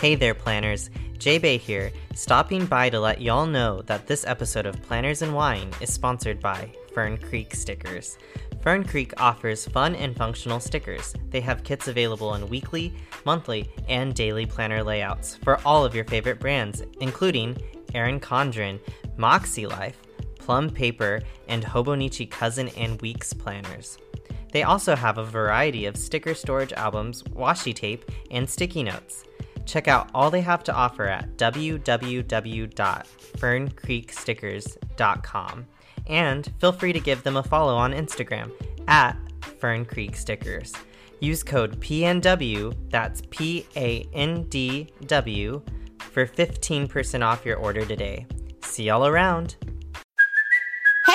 Hey there, planners. J-Bay here, stopping by to let y'all know that this episode of Planners and Wine is sponsored by Fern Creek Stickers. Fern Creek offers fun and functional stickers. They have kits available in weekly, monthly, and daily planner layouts for all of your favorite brands, including Erin Condren, Moxie Life, Plum Paper, and Hobonichi Cousin and Weeks planners. They also have a variety of sticker storage albums, washi tape, and sticky notes. Check out all they have to offer at www.ferncreekstickers.com. And feel free to give them a follow on Instagram at Fern Creek Stickers. Use code PNW, that's PANDW, for 15% off your order today. See y'all around. Hey,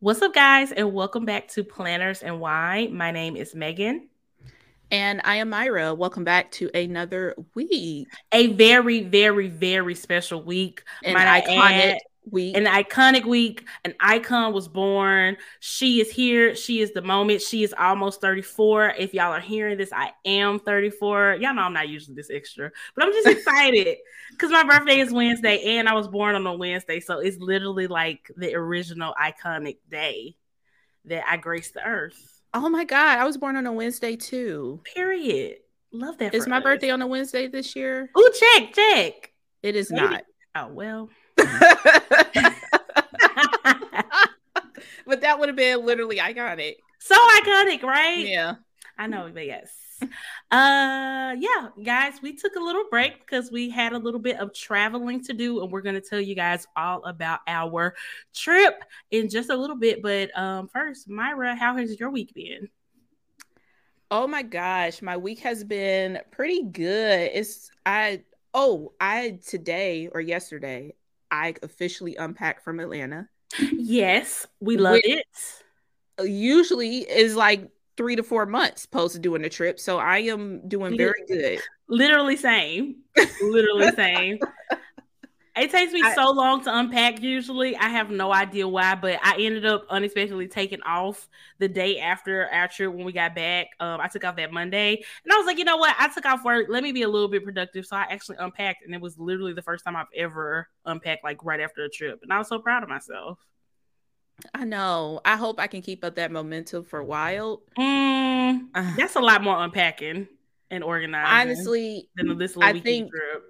What's up, guys, and welcome back to Planners and Wine. My name is Megan. And I am Myra. Welcome back to another week. A very, very, very special week. An iconic week. An icon was born. She is here. She is the moment. She is almost 34. If y'all are hearing this, I am 34. Y'all know I'm not usually this extra, but I'm just excited because my birthday is Wednesday and I was born on a Wednesday. So it's literally like the original iconic day that I graced the earth. Oh my God. I was born on a Wednesday too. Period. Love that. Is my birthday on a Wednesday this year? Oh, check. It is not. Oh, well. But that would have been literally iconic. So iconic, right? Yeah, I know, but yes. Yeah, guys, we took a little break because we had a little bit of traveling to do, and we're going to tell you guys all about our trip in just a little bit. But first, Myra, how has your week been? Oh my gosh, my week has been pretty good. Yesterday, I officially unpacked from Atlanta. Yes, we love it. Usually is like 3 to 4 months post doing the trip. So I am doing very good. Literally same. Literally same. It takes me so long to unpack usually. I have no idea why, but I ended up unexpectedly taking off the day after our trip when we got back. I took off that Monday. And I was like, you know what? I took off work. Let me be a little bit productive. So I actually unpacked. And it was literally the first time I've ever unpacked like right after a trip. And I was so proud of myself. I know. I hope I can keep up that momentum for a while. That's a lot more unpacking and organizing. Honestly, than this little weekend trip.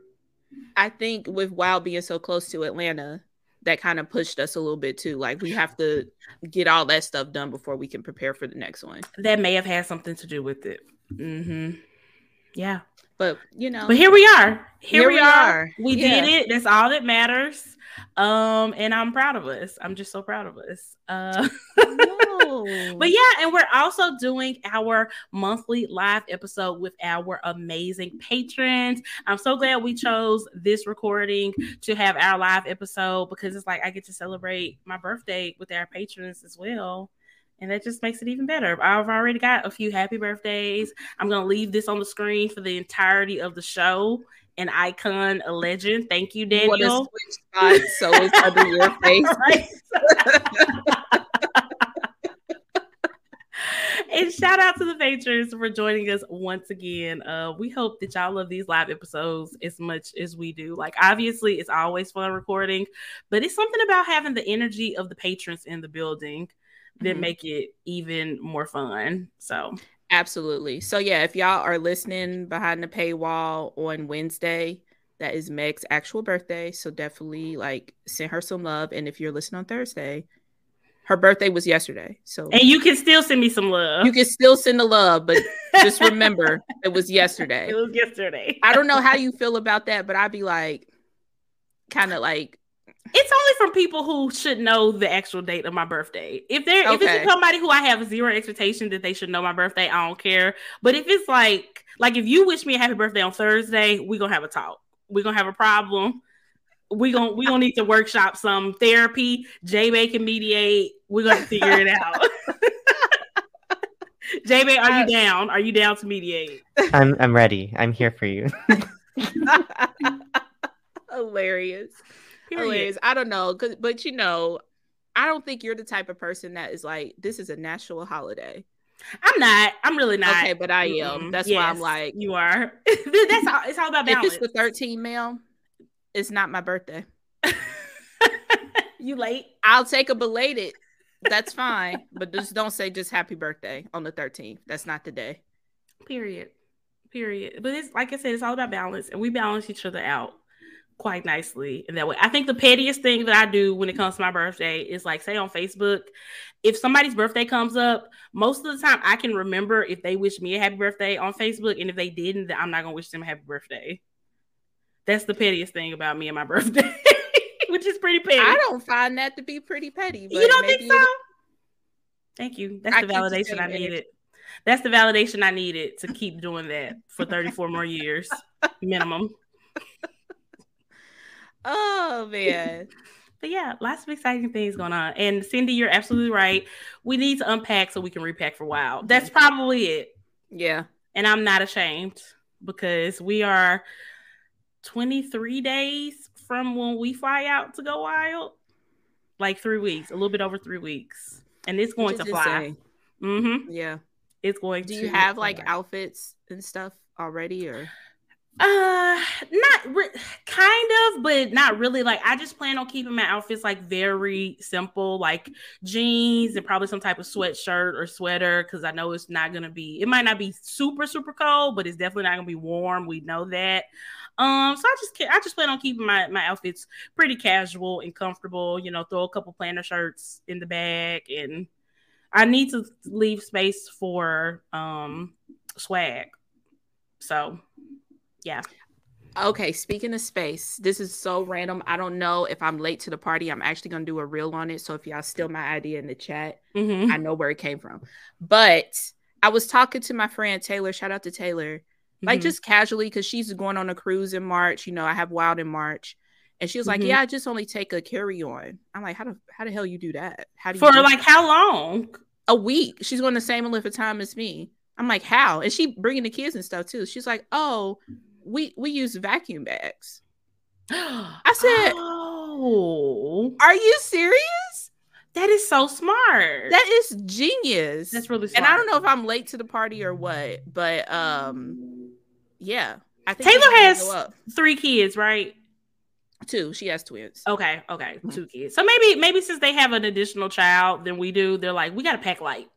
I think with Wild being so close to Atlanta, that kind of pushed us a little bit too. Like we have to get all that stuff done before we can prepare for the next one. That may have had something to do with it. Mm-hmm. Yeah. But, you know. But here we are. Here we are. We did it. That's all that matters. And I'm proud of us. I'm just so proud of us. But yeah, and we're also doing our monthly live episode with our amazing patrons. I'm so glad we chose this recording to have our live episode because it's like I get to celebrate my birthday with our patrons as well. And that just makes it even better. I've already got a few happy birthdays. I'm going to leave this on the screen for the entirety of the show. An icon, a legend. Thank you, Daniel. What a switch spot. So it's under your face. And shout out to the patrons for joining us once again. We hope that y'all love these live episodes as much as we do. Like, obviously, it's always fun recording, but it's something about having the energy of the patrons in the building that make it even more fun. So absolutely. So yeah, if y'all are listening behind the paywall on Wednesday, that is Meg's actual birthday. So definitely like send her some love. And if you're listening on Thursday, her birthday was yesterday. And you can still send me some love. You can still send the love, but just remember it was yesterday. I don't know how you feel about that, but I'd be like, kind of like, it's only from people who should know the actual date of my birthday. If it's somebody who I have zero expectation that they should know my birthday, I don't care. But if it's like if you wish me a happy birthday on Thursday, we're going to have a talk. We're going to have a problem. We're gonna need to workshop some therapy. J-Bay can mediate. We're going to figure it out. J-Bay, are you down? Are you down to mediate? I'm ready. I'm here for you. Hilarious. Hilarious. I don't know, but you know, I don't think you're the type of person that is like, this is a national holiday. I'm not. I'm really not. Okay, but I am. Mm-hmm. That's why I'm like, you are. That's all. It's all about balance. If it's the 13th, ma'am, it's not my birthday. You late? I'll take a belated. That's fine, but just don't say just happy birthday on the 13th. That's not the day. Period. But it's like I said, it's all about balance, and we balance each other out quite nicely in that way. I think the pettiest thing that I do when it comes to my birthday is like, say on Facebook, if somebody's birthday comes up, most of the time I can remember if they wish me a happy birthday on Facebook, and if they didn't, then I'm not gonna wish them a happy birthday. That's the pettiest thing about me and my birthday, which is pretty petty. I don't find that to be pretty petty. But you don't think so? Thank you. That's the validation I needed. That's the validation I needed to keep doing that for 34 more years minimum. Oh, man. But yeah, lots of exciting things going on. And Cindy, you're absolutely right. We need to unpack so we can repack for a while. That's probably it. Yeah. And I'm not ashamed because we are 23 days from when we fly out to Go Wild. Like 3 weeks, a little bit over 3 weeks. And it's going to fly. Mm-hmm. Yeah. It's going to. Do you have like outfits and stuff already or? Not kind of, but not really. Like, I just plan on keeping my outfits like very simple, like jeans and probably some type of sweatshirt or sweater. Cause I know it might not be super, super cold, but it's definitely not gonna be warm. We know that. So I just plan on keeping my outfits pretty casual and comfortable, you know, throw a couple planner shirts in the bag, and I need to leave space for, swag. So yeah. Okay, speaking of space, this is so random. I don't know if I'm late to the party. I'm actually going to do a reel on it. So if y'all steal my idea in the chat, mm-hmm. I know where it came from. But I was talking to my friend Taylor. Shout out to Taylor. Like, mm-hmm. just casually, because she's going on a cruise in March. You know, I have Wild in March. And she was like, mm-hmm. yeah, I just only take a carry-on. I'm like, how the hell you do that? How long? A week. She's going the same length of time as me. I'm like, how? And she bringing the kids and stuff, too. She's like, oh, we use vacuum bags. I said, oh, are you serious? That is so smart. That is genius. That's really smart. And I don't know if I'm late to the party or what, but yeah. I think Taylor has 3 kids, right? 2. She has twins. Okay. Mm-hmm. 2 kids. So maybe since they have an additional child than we do, they're like, we got to pack light.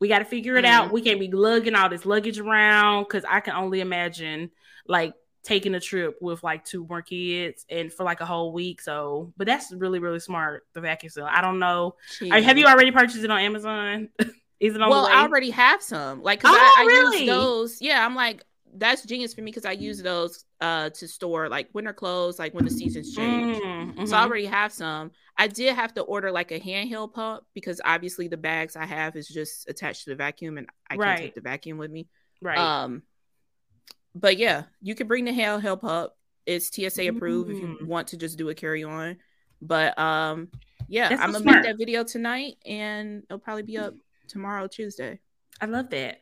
We got to figure it out. We can't be lugging all this luggage around, because I can only imagine like taking a trip with like 2 more kids and for like a whole week. So, but that's really, really smart. The vacuum seal. I don't know. Have you already purchased it on Amazon? Is it on the way? I already have some. Like, I use those. Yeah, I'm like, that's genius for me because I use those to store like winter clothes, like when the seasons change. Mm-hmm. So I already have some. I did have to order like a handheld pump because obviously the bags I have is just attached to the vacuum, and I can't take the vacuum with me. Right. But yeah, you can bring the handheld pump. It's TSA approved if you want to just do a carry on. But yeah, I'm gonna make that video tonight, and it'll probably be up tomorrow, Tuesday. I love that.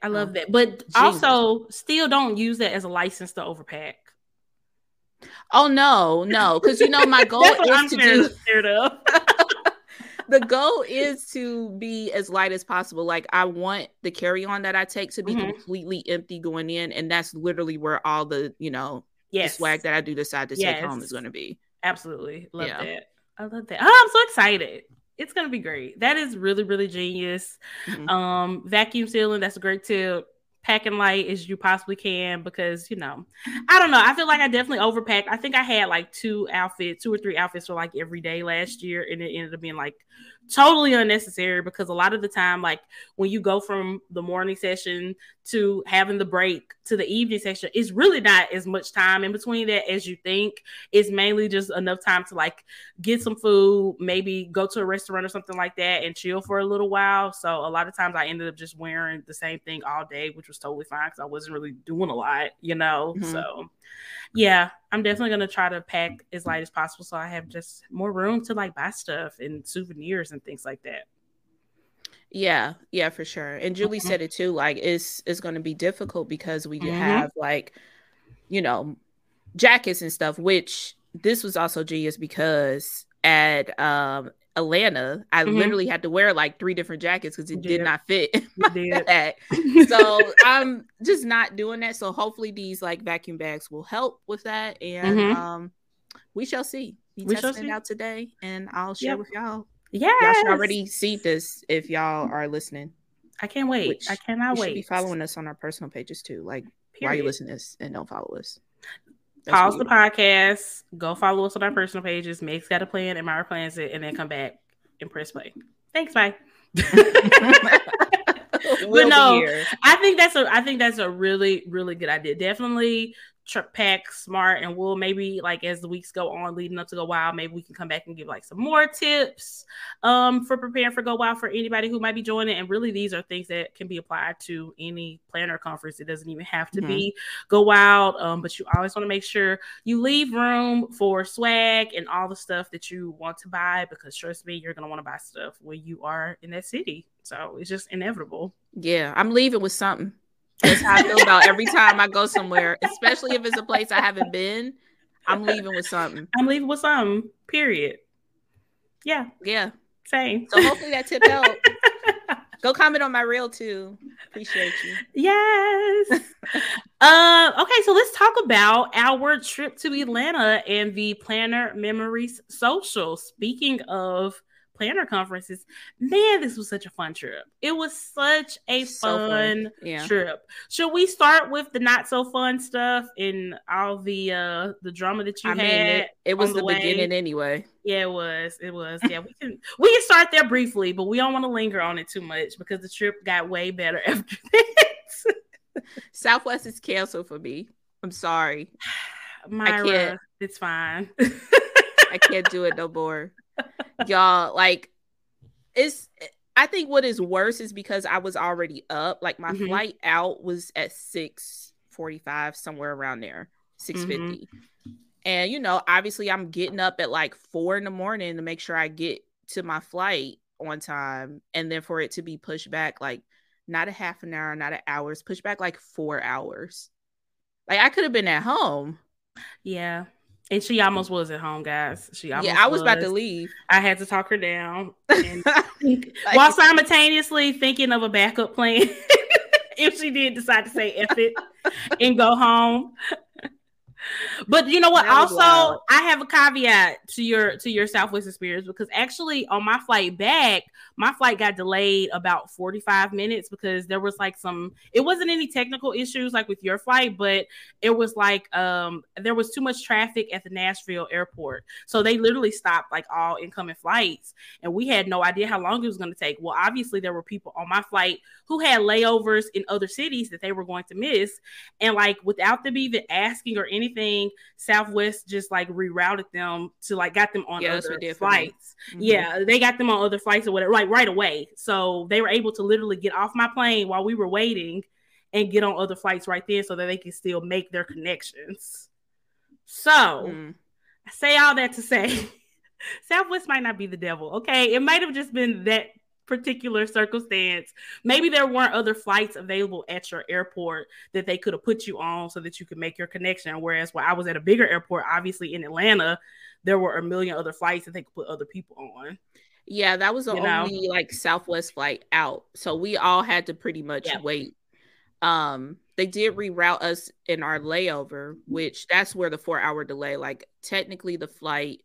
But Jesus. Also, still don't use that as a license to overpack. Oh, no. Because, you know, my goal the goal is to be as light as possible. Like, I want the carry-on that I take to be completely empty going in. And that's literally where all the, you know, the swag that I do decide to take home is going to be. Absolutely. Love that. I love that. Oh, I'm so excited. It's going to be great. That is really, really genius. Vacuum sealing. That's a great tip. packing light as you possibly can because, you know, I don't know. I feel like I definitely overpacked. I think I had like two or three outfits for like every day last year, and it ended up being like totally unnecessary because a lot of the time, like when you go from the morning session to having the break to the evening session, it's really not as much time in between that as you think. It's mainly just enough time to like get some food, maybe go to a restaurant or something like that and chill for a little while. So a lot of times I ended up just wearing the same thing all day, which was totally fine because I wasn't really doing a lot, you know? Mm-hmm. So yeah, I'm definitely going to try to pack as light as possible so I have just more room to like buy stuff and souvenirs and things like that. Yeah, for sure. And Julie said it too, like it's going to be difficult because we have like, you know, jackets and stuff, which this was also genius because at Atlanta, I literally had to wear like three different jackets because it did not fit my bag. So I'm just not doing that. So hopefully these like vacuum bags will help with that. And we shall see. We tested it out today and I'll share with y'all. Yeah, y'all should already see this if y'all are listening. I can't wait. I cannot wait. You should be following us on our personal pages too. Like, why you listen to this and don't follow us? Pause the podcast, go follow us on our personal pages, Meg's Got a Plan, and Myra Plans It, and then come back and press play. Thanks, bye. But no, I think that's a really, really good idea. Definitely pack smart, and we'll maybe like as the weeks go on leading up to Go Wild, maybe we can come back and give like some more tips for preparing for Go Wild for anybody who might be joining. And really, these are things that can be applied to any planner conference. It doesn't even have to be Go Wild, but you always want to make sure you leave room for swag and all the stuff that you want to buy, because trust me, you're going to want to buy stuff when you are in that city. So it's just inevitable. Yeah, I'm leaving with something. That's how I feel about every time I go somewhere, especially if it's a place I haven't been. I'm leaving with something. Period. Yeah. Same. So hopefully that tip helped. Go comment on my reel too. Appreciate you. Yes. Okay, so let's talk about our trip to Atlanta and the Planner Memories Social. Speaking of planner conferences, man, this was such a fun trip. It was such a fun trip. Should we start with the not so fun stuff and all the drama that you had? Mean, it was the beginning anyway. Yeah, it was. Yeah, we can start there briefly, but we don't want to linger on it too much because the trip got way better after that. Southwest is canceled for me. I'm sorry, Myra. I can't. It's fine. I can't do it no more. Y'all, like, I think what is worse is because I was already up. Like, my flight out was at 6:45, somewhere around there, 6:50. And, you know, obviously I'm getting up at like 4 in the morning to make sure I get to my flight on time. And then for it to be pushed back, like, not a half an hour, not an hour, it's pushed back like 4 hours. Like, I could have been at home. Yeah. And she almost was at home, guys. I was about to leave. I had to talk her down. And while simultaneously thinking of a backup plan, if she did decide to say F it and go home. But you know what? Also, wild. I have a caveat to your Southwest experience, because actually on my flight back, my flight got delayed about 45 minutes because there was like it wasn't any technical issues like with your flight, but it was like there was too much traffic at the Nashville airport. So they literally stopped like all incoming flights, and we had no idea how long it was going to take. Well, obviously there were people on my flight who had layovers in other cities that they were going to miss. And like without them even asking or anything, Southwest just like rerouted them to like got them on other flights. Yeah, they got them on other flights or whatever, like right away. So they were able to literally get off my plane while we were waiting and get on other flights right then so that they could still make their connections. So I say all that to say Southwest might not be the devil, okay? It might have just been that particular circumstance. Maybe there weren't other flights available at your airport that they could have put you on so that you could make your connection. Whereas when I was at a bigger airport, obviously in Atlanta, there were a million other flights that they could put other people on. Yeah, that was the only like Southwest flight out. So we all had to pretty much wait. They did reroute us in our layover, which that's where the 4-hour delay, like technically the flight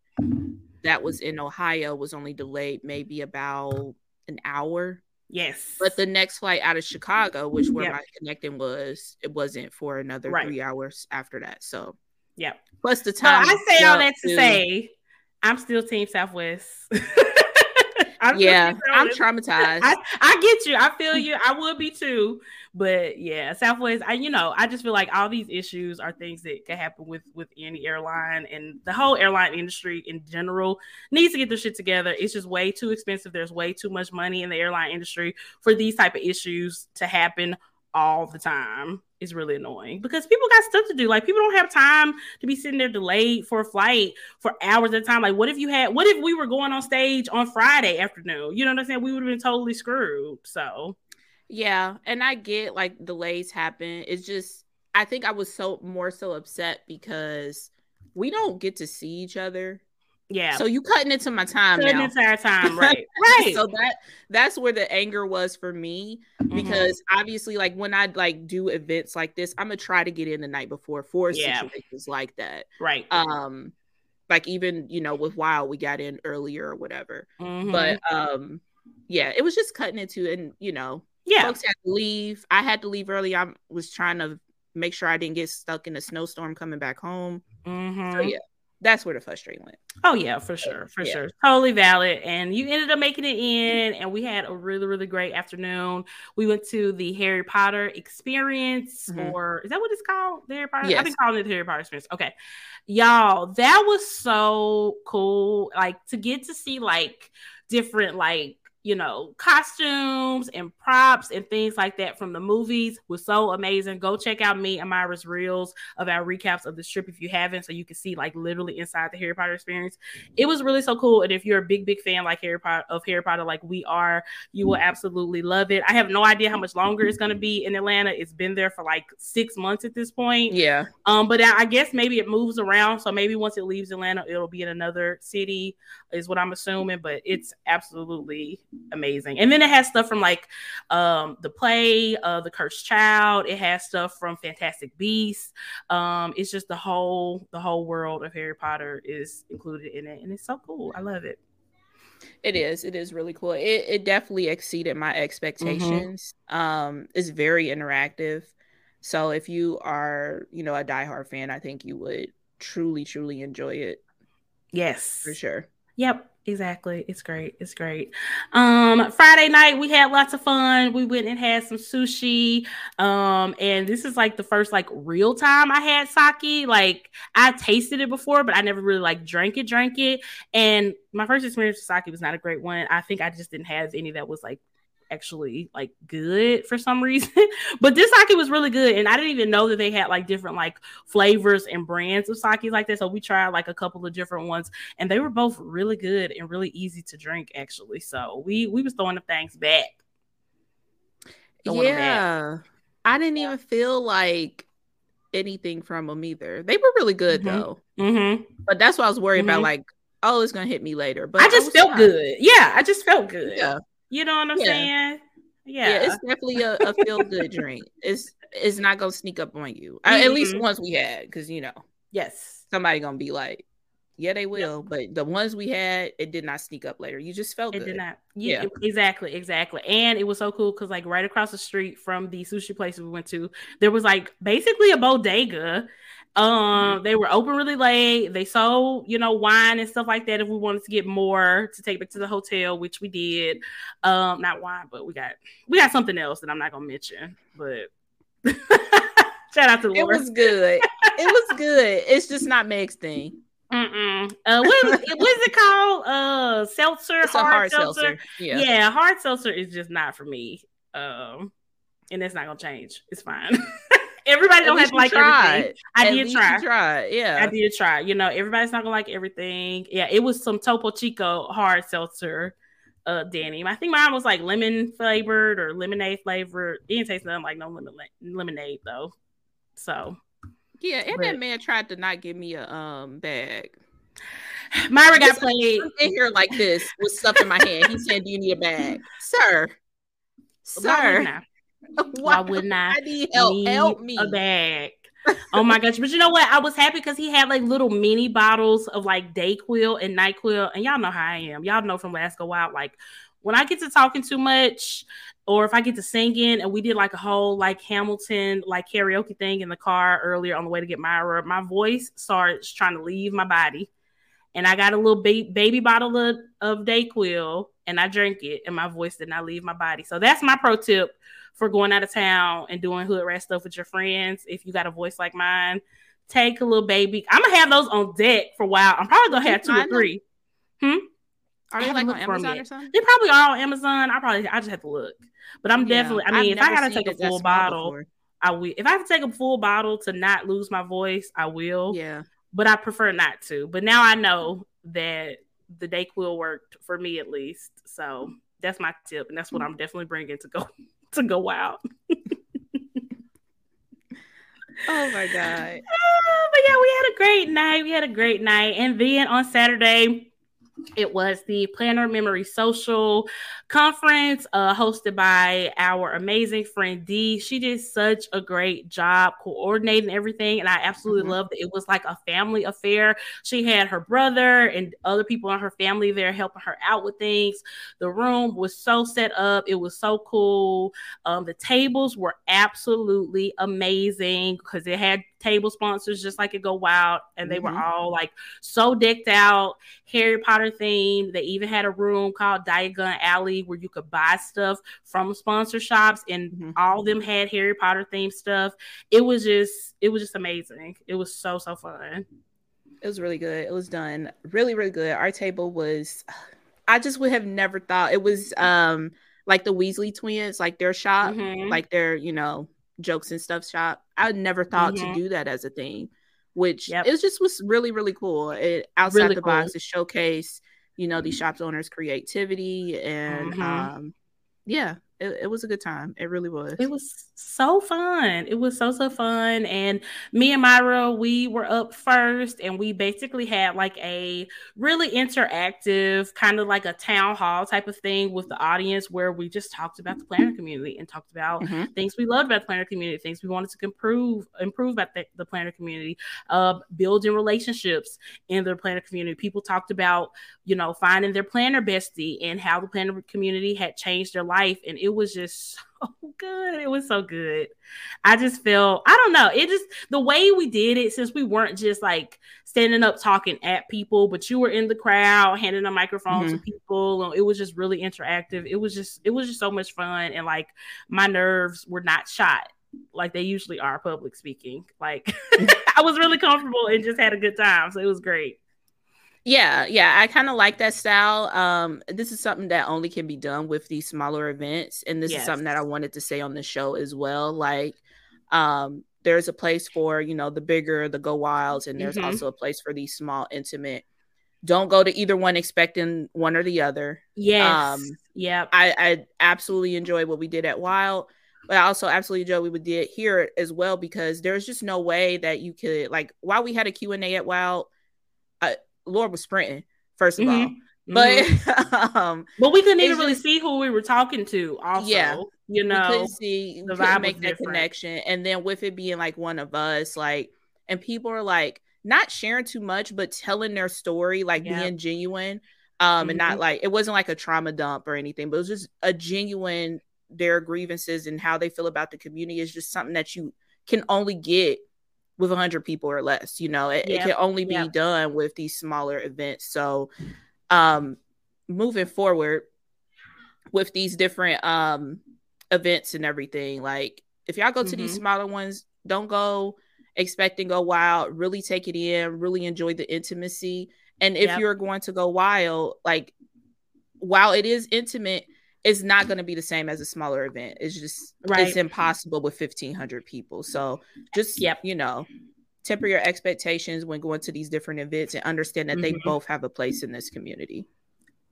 that was in Ohio was only delayed maybe about an hour Yes. But the next flight out of Chicago, which where my connecting was, it wasn't for another 3 hours after that. So, yeah. Plus the time. So I say all that to say, I'm still Team Southwest. I'm traumatized. I get you. I feel you. I would be too. But yeah, Southwest, I just feel like all these issues are things that could happen with any airline, and the whole airline industry in general needs to get their shit together. It's just way too expensive. There's way too much money in the airline industry for these type of issues to happen all the time. It's really annoying because people got stuff to do. Like, people don't have time to be sitting there delayed for a flight for hours at a time. Like, what if we were going on stage on Friday afternoon? You know what I'm saying? We would have been totally screwed. So, yeah. And I get, like, delays happen. It's just, I think I was more so upset because we don't get to see each other. Yeah. So you cutting into my time now. Cutting into our time, right. Right. So that's where the anger was for me, because obviously, like, when I, like, do events like this, I'm going to try to get in the night before for situations like that. Right. Like, even, with Wild, we got in earlier or whatever. Mm-hmm. But, yeah, it was just cutting into, and, folks had to leave. I had to leave early. I was trying to make sure I didn't get stuck in a snowstorm coming back home. Mm-hmm. So, yeah. That's where the frustrating went. Oh, yeah, for sure. For sure. Totally valid. And you ended up making it in, and we had a really, really great afternoon. We went to the Harry Potter experience, or is that what it's called? The Harry Potter? Yes. I've been calling it the Harry Potter experience. Okay. Y'all, that was so cool. Like, to get to see, like, different, like, costumes and props and things like that from the movies was so amazing. Go check out me and Myra's reels of our recaps of this trip if you haven't, so you can see, like, literally inside the Harry Potter experience. It was really so cool. And if you're a big, big fan like Harry Potter, like we are, you will absolutely love it. I have no idea how much longer it's going to be in Atlanta. It's been there for like 6 months at this point. Yeah. But I guess maybe it moves around. So maybe once it leaves Atlanta, it'll be in another city, is what I'm assuming. But it's absolutely amazing. And then it has stuff from like the play, The Cursed Child. It has stuff from Fantastic Beasts. It's just the whole world of Harry Potter is included in it, and it's so cool. I love it. It is really cool. It definitely exceeded my expectations. It's very interactive. So if you are, a diehard fan, I think you would truly, truly enjoy it. Yes, for sure. Yep. Exactly. It's great. Friday night, we had lots of fun. We went and had some sushi. And this is like the first like real time I had sake. Like, I tasted it before, but I never really like drank it. And my first experience with sake was not a great one. I think I just didn't have any that was like actually like good for some reason. But this sake was really good, and I didn't even know that they had like different like flavors and brands of sake like that. So we tried like a couple of different ones, and they were both really good and really easy to drink actually. So we was throwing the things back. I didn't even feel like anything from them either. They were really good though. But that's what I was worried about, like, oh, it's gonna hit me later. But I just felt good. Yeah, I just felt good. Yeah. You know what I'm saying? Yeah, it's definitely a feel-good drink. It's not going to sneak up on you. At least ones we had, because, somebody going to be like, yeah, they will. Yep. But the ones we had, it did not sneak up later. You just felt it good. It did not. Yeah. Exactly. And it was so cool because, like, right across the street from the sushi place we went to, there was, like, basically a bodega. They were open really late. They sold, wine and stuff like that if we wanted to get more to take back to the hotel, which we did. Not wine, but we got something else that I'm not gonna mention. But shout out to Laura. It was good. It's just not Meg's thing. What is it called? Seltzer. It's hard seltzer. Yeah, hard seltzer is just not for me. And that's not gonna change. It's fine. Everybody don't have to like everything. I did try. Everybody's not gonna like everything. Yeah, it was some Topo Chico hard seltzer, Danny. I think mine was like lemon flavored or lemonade flavored. It didn't taste nothing like no lemonade though. So yeah, that man tried to not give me a bag. Myra got played in here like this with stuff in my hand. He said, "Do you need a bag, sir?" Sir. Why wouldn't I need help me. A bag? Oh my gosh. But you know what? I was happy because he had like little mini bottles of like Dayquil and Nyquil. And y'all know how I am. Y'all know from last Go Wild, like when I get to talking too much, or if I get to singing, and we did like a whole like Hamilton like karaoke thing in the car earlier on the way to get Myra, my voice starts trying to leave my body. And I got a little baby bottle of Dayquil, and I drank it, and my voice did not leave my body. So that's my pro tip for going out of town and doing hood rat stuff with your friends. If you got a voice like mine, take a little baby. I'm going to have those on deck for a while. I'm probably going to have two or three. Are they like on Amazon or something? They probably are on Amazon. I just have to look. But I'm definitely, I mean, if I got to take a full bottle, I will. If I have to take a full bottle to not lose my voice, I will. Yeah. But I prefer not to. But now I know that the Dayquil worked for me at least. So that's my tip. And that's what I'm definitely bringing to go wild. Oh my God. Oh, but yeah, we had a great night. And then on Saturday, it was the Planner Memory Social Conference hosted by our amazing friend Dee. She did such a great job coordinating everything, and I absolutely loved it. It was like a family affair. She had her brother and other people in her family there helping her out with things. The room was so set up. It was so cool. The tables were absolutely amazing because it had table sponsors just like it Go Wild, and they were all like so decked out, Harry Potter themed. They even had a room called Diagon Alley where you could buy stuff from sponsor shops, and all of them had Harry Potter themed stuff. It was just amazing. It was so fun. It was really good. It was done really, really good. Our table was, I just would have never thought it was like the Weasley twins, like their shop, like their, you know, jokes and stuff shop. I never thought to do that as a thing, which it was really, really cool. It outside really the cool. box to showcase, you know, these shop owners' creativity, and it was a good time. It really was. It was so fun. It was so fun. And me and Myra, we were up first, and we basically had like a really interactive kind of like a town hall type of thing with the audience, where we just talked about the planner community and talked about things we loved about the planner community, things we wanted to improve about the planner community, building relationships in the planner community. People talked about, you know, finding their planner bestie and how the planner community had changed their life, and it was just so good. It was so good. I just feel, I don't know. It just, the way we did it, since we weren't just like standing up talking at people, but you were in the crowd handing a microphone to people. And it was just really interactive. It was just so much fun. And like my nerves were not shot like they usually are public speaking. Like I was really comfortable and just had a good time. So it was great. Yeah, I kind of like that style. This is something that only can be done with these smaller events, and this is something that I wanted to say on the show as well. Like, there's a place for, you know, the bigger, the Go Wilds, and there's also a place for these small, intimate. Don't go to either one expecting one or the other. I absolutely enjoyed what we did at Wild, but I also absolutely enjoyed what we did here as well, because there's just no way that you could, like, while we had a Q&A at Wild, Lord was sprinting, first of all, but but we couldn't even really see who we were talking to. Also, you know, we couldn't see, the vibe, make that connection, and then with it being like one of us, like, and people are like not sharing too much, but telling their story, like being genuine, and not like, it wasn't like a trauma dump or anything, but it was just a genuine, their grievances and how they feel about the community is just something that you can only get with 100 people or less, you know. It can only be done with these smaller events. So moving forward with these different events and everything, like if y'all go to these smaller ones, don't go expecting Go Wild. Really take it in, really enjoy the intimacy. And if you're going to Go Wild, like while it is intimate, it's not going to be the same as a smaller event. It's just, it's impossible with 1,500 people. So just, you know, temper your expectations when going to these different events and understand that they both have a place in this community.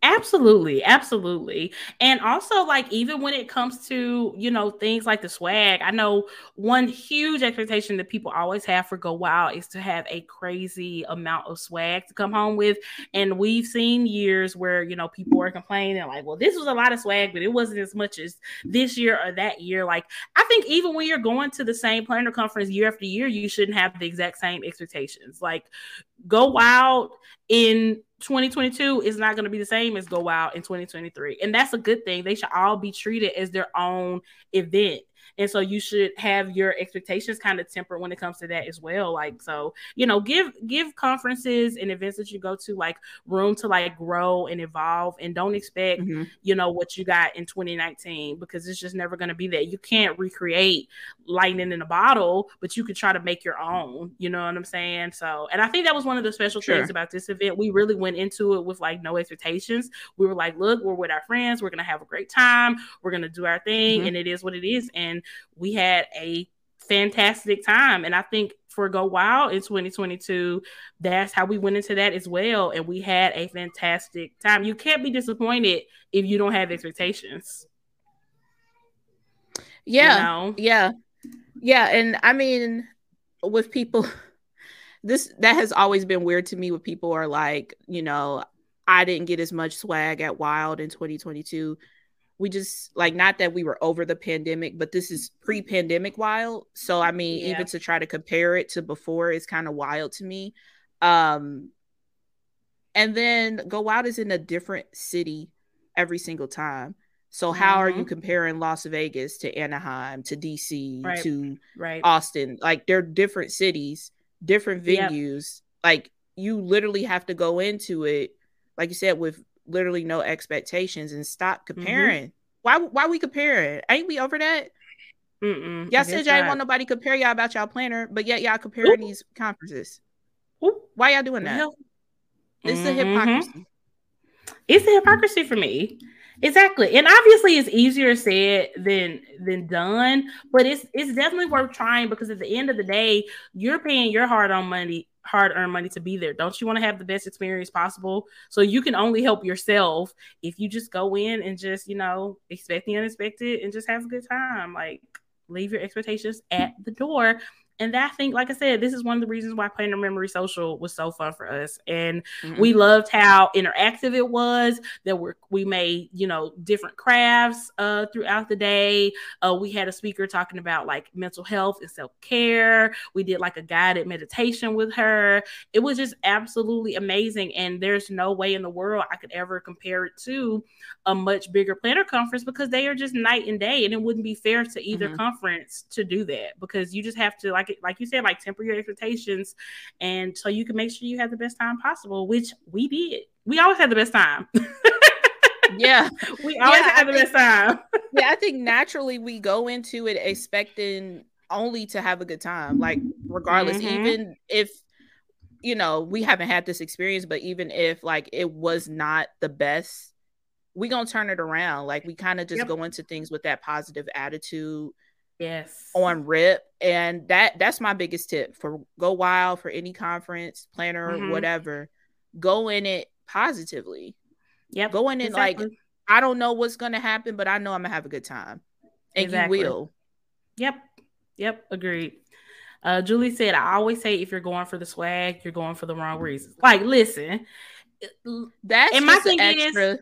Absolutely. Absolutely. And also, like, even when it comes to, you know, things like the swag, I know one huge expectation that people always have for Go Wild is to have a crazy amount of swag to come home with. And we've seen years where, you know, people are complaining like, well, this was a lot of swag, but it wasn't as much as this year or that year. Like, I think even when you're going to the same planner conference year after year, you shouldn't have the exact same expectations. Like, Go Wild in 2022 is not going to be the same as Go Wild in 2023. And that's a good thing. They should all be treated as their own event. And so you should have your expectations kind of tempered when it comes to that as well. Like, so, you know, give conferences and events that you go to, like, room to, like, grow and evolve, and don't expect, you know, what you got in 2019, because it's just never going to be that. You can't recreate lightning in a bottle, but you can try to make your own, you know what I'm saying? So, and I think that was one of the special things about this event. We really went into it with, like, no expectations. We were like, look, we're with our friends. We're going to have a great time. We're going to do our thing. And it is what it is. And we had a fantastic time. And I think for Go Wild in 2022, that's how we went into that as well. And we had a fantastic time. You can't be disappointed if you don't have expectations. Yeah. You know? Yeah. Yeah. And I mean, with people, that has always been weird to me, when people are like, you know, I didn't get as much swag at Wild in 2022. We just, like, not that we were over the pandemic, but this is pre-pandemic Wild. So, I mean, even to try to compare it to before is kind of wild to me. And then Go Wild is in a different city every single time. So how are you comparing Las Vegas to Anaheim, to DC, to Austin? Like, they're different cities, different venues. Like, you literally have to go into it, like you said, with literally no expectations, and stop comparing. Why we comparing? Ain't we over that? Y'all said y'all ain't want nobody compare y'all about y'all planner, but yet y'all comparing these conferences. Why y'all doing that? It's a hypocrisy. It's a hypocrisy for me. Exactly. And obviously it's easier said than done, but it's definitely worth trying, because at the end of the day, you're paying your hard-earned money to be there. Don't you want to have the best experience possible? So you can only help yourself if you just go in and just, you know, expect the unexpected and just have a good time. Like, leave your expectations at the door. And that, I think, like I said, this is one of the reasons why Planner Memory Social was so fun for us. And we loved how interactive it was, that we made, you know, different crafts throughout the day. We had a speaker talking about, like, mental health and self-care. We did, like, a guided meditation with her. It was just absolutely amazing. And there's no way in the world I could ever compare it to a much bigger planner conference, because they are just night and day. And it wouldn't be fair to either conference to do that, because you just have to, like you said, like, temper your expectations, and so you can make sure you have the best time possible, which we did. We always had the best time. We always had the best time. I think naturally we go into it expecting only to have a good time, like, regardless, even if, you know, we haven't had this experience, but even if, like, it was not the best, we gonna turn it around. Like, we kind of just go into things with that positive attitude. Yes. On rip. And that's my biggest tip for Go Wild, for any conference, planner, whatever. Go in it positively. Yep. Go in it like, I don't know what's going to happen, but I know I'm going to have a good time. And you will. Yep. Agreed. Julie said, I always say, if you're going for the swag, you're going for the wrong reasons. Like, listen. That's and my thing extra- is.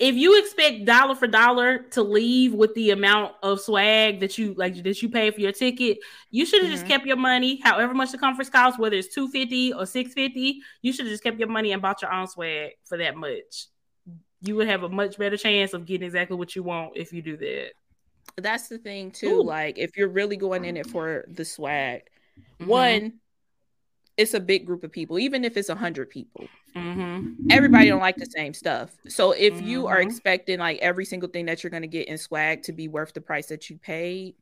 If you expect dollar for dollar to leave with the amount of swag that you pay for your ticket, you should have just kept your money, however much the conference costs, whether it's $250 or $650. You should have just kept your money and bought your own swag for that much. You would have a much better chance of getting exactly what you want if you do that. That's the thing too. Ooh. Like, if you're really going in it for the swag, one, it's a big group of people, even if it's 100 people. Everybody don't like the same stuff. So if you are expecting, like, every single thing that you're going to get in swag to be worth the price that you paid,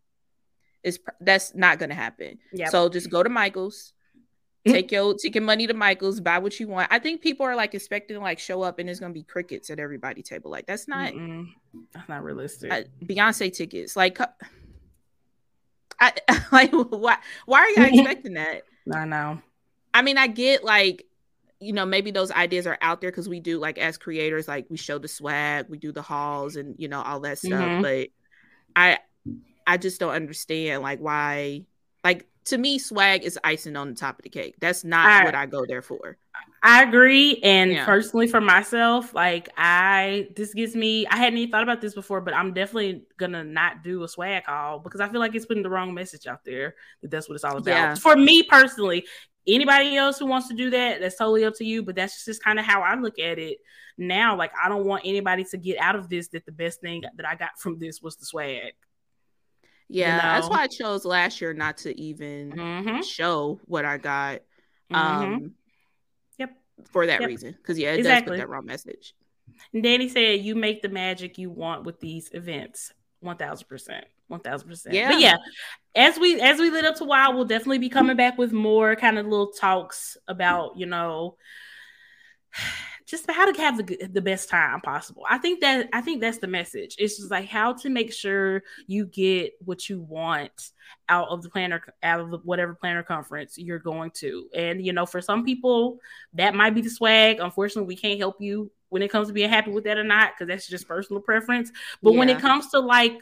that's not going to happen. So just go to Michael's, take your money to Michael's, buy what you want. I think people are, like, expecting to, like, show up and it's going to be crickets at everybody's table. Like, that's not realistic. Beyonce tickets, like, why are y'all expecting that? I know. I mean, I get, like, you know, maybe those ideas are out there because we do, like, as creators, like, we show the swag, we do the hauls and, you know, all that stuff. But I just don't understand, like, why, like, to me, swag is icing on the top of the cake. That's not what I go there for. I agree. And personally for myself, like, I hadn't even thought about this before, but I'm definitely going to not do a swag haul because I feel like it's putting the wrong message out there. That's what it's all about. For me personally, Anybody else who wants to do that, that's totally up to you. But that's just kind of how I look at it now. Like, I don't want anybody to get out of this that the best thing that I got from this was the swag. Yeah, you know? That's why I chose last year not to even show what I got. For that reason. Because, yeah, it does put that wrong message. And Danny said, you make the magic you want with these events. 1,000%. 1,000%. Yeah. But yeah, as we lit up to Wild, we'll definitely be coming back with more kind of little talks about, you know, just how to have the best time possible. I think that's the message. It's just like how to make sure you get what you want out of whatever planner conference you're going to. And, you know, for some people that might be the swag. Unfortunately, we can't help you when it comes to being happy with that or not, because that's just personal preference. But when it comes to like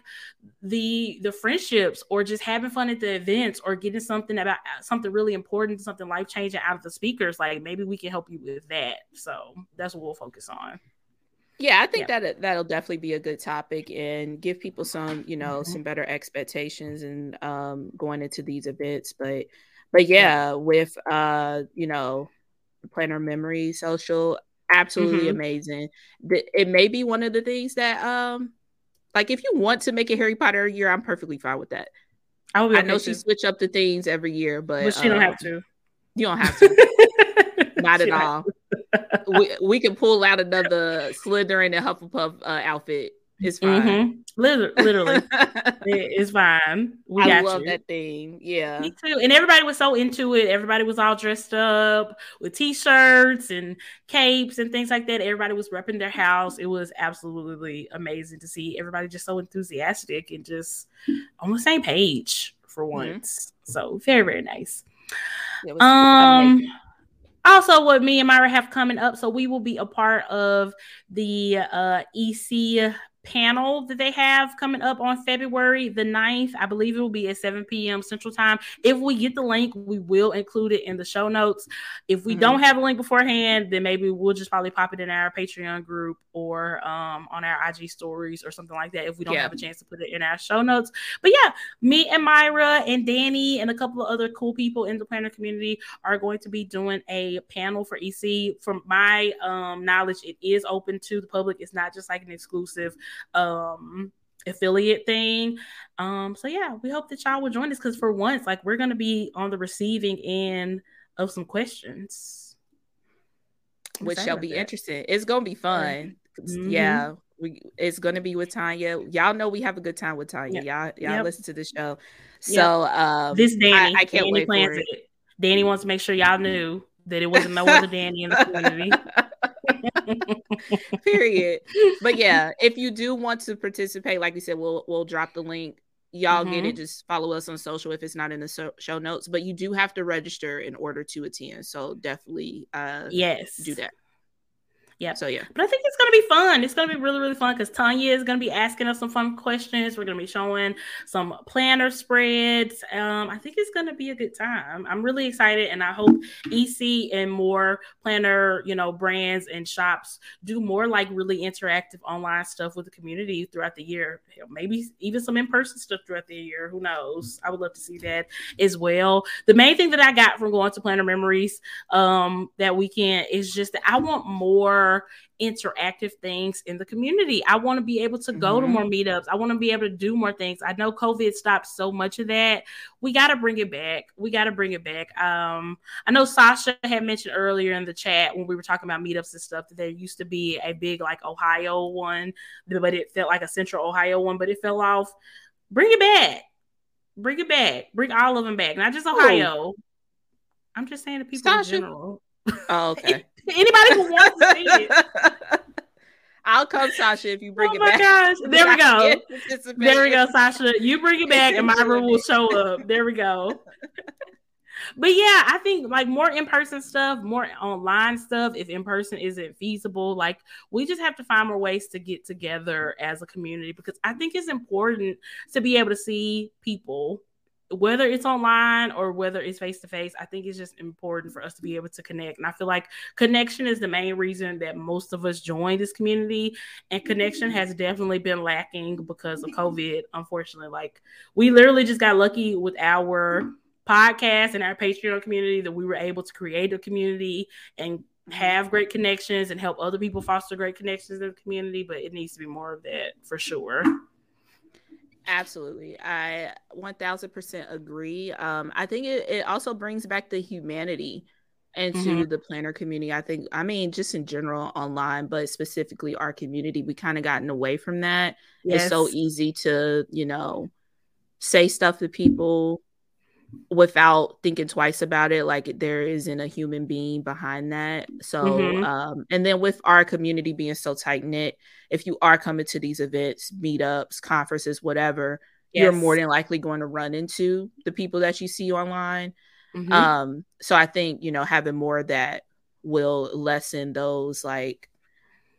the friendships or just having fun at the events or getting something really important, something life-changing out of the speakers, like maybe we can help you with that. So that's what we'll focus on. Yeah, I think that'll definitely be a good topic and give people some, you know, some better expectations and going into these events. But yeah, with, you know, Planner Memory Social, absolutely amazing. It may be one of the things that like if you want to make a Harry Potter year, I'm perfectly fine with that. I know she switch up the things every year, but she don't have to. You don't have to. Not at all. We can pull out another Slytherin and Hufflepuff outfit. It's fine. Literally. It's fine. I love that thing. Yeah. Me too. And everybody was so into it. Everybody was all dressed up with t-shirts and capes and things like that. Everybody was repping their house. It was absolutely amazing to see everybody just so enthusiastic and just on the same page for once. So very, very nice. It was amazing. Also, what me and Myra have coming up, so we will be a part of the EC panel that they have coming up on February the 9th. I believe it will be at 7 p.m. Central Time. If we get the link, we will include it in the show notes. If we don't have a link beforehand, then maybe we'll just probably pop it in our Patreon group or on our IG stories or something like that if we don't have a chance to put it in our show notes. But yeah, me and Myra and Danny and a couple of other cool people in the planner community are going to be doing a panel for EC. From my knowledge, it is open to the public. It's not just like an exclusive affiliate thing. So yeah, we hope that y'all will join us, because for once, like, we're gonna be on the receiving end of some questions, which shall be interesting. It's gonna be fun. Yeah, it's gonna be with Tanya. Y'all know we have a good time with Tanya. Y'all listen to the show. So this Danny, I can't wait for it. Danny wants to make sure y'all knew that it wasn't no other Danny in the community. Period. But yeah, if you do want to participate, like we said, we'll drop the link. Y'all get it. Just follow us on social if it's not in the show notes. But you do have to register in order to attend. So definitely, do that. Yeah. So yeah. But I think it's going to be fun. It's going to be really, really fun, because Tanya is going to be asking us some fun questions. We're going to be showing some planner spreads. I think it's going to be a good time. I'm really excited, and I hope EC and more planner, you know, brands and shops do more like really interactive online stuff with the community throughout the year. Maybe even some in-person stuff throughout the year. Who knows? I would love to see that as well. The main thing that I got from going to Planner Memories that weekend is just that I want more interactive things in the community. I want to be able to go to more meetups. I want to be able to do more things. I know COVID stopped so much of that. We got to bring it back. I know Sasha had mentioned earlier in the chat when we were talking about meetups and stuff that there used to be a big like Ohio one, but it felt like a Central Ohio one, but it fell off. Bring it back. Bring it back. Bring all of them back. Not just Ohio. Ooh. I'm just saying to people in general. Oh, okay. Anybody who wants to see it, I'll come, Sasha, if you bring it back. Oh my gosh, there we go, Sasha. You bring it back, and Myra will show up. There we go. But yeah, I think like more in-person stuff, more online stuff, if in-person isn't feasible, like we just have to find more ways to get together as a community, because I think it's important to be able to see people, whether it's online or whether it's face-to-face. I think it's just important for us to be able to connect. And I feel like connection is the main reason that most of us join this community. And connection has definitely been lacking because of COVID, unfortunately. Like, we literally just got lucky with our podcast and our Patreon community that we were able to create a community and have great connections and help other people foster great connections in the community, but it needs to be more of that for sure. Absolutely. I 1000% agree. I think it also brings back the humanity into the planner community. I mean, just in general online, but specifically our community, we kind of gotten away from that. Yes. It's so easy to, say stuff to people without thinking twice about it. Like there isn't a human being behind that. So, and then with our community being so tight knit, if you are coming to these events, meetups, conferences, whatever, you're more than likely going to run into the people that you see online. So I think, having more of that will lessen those like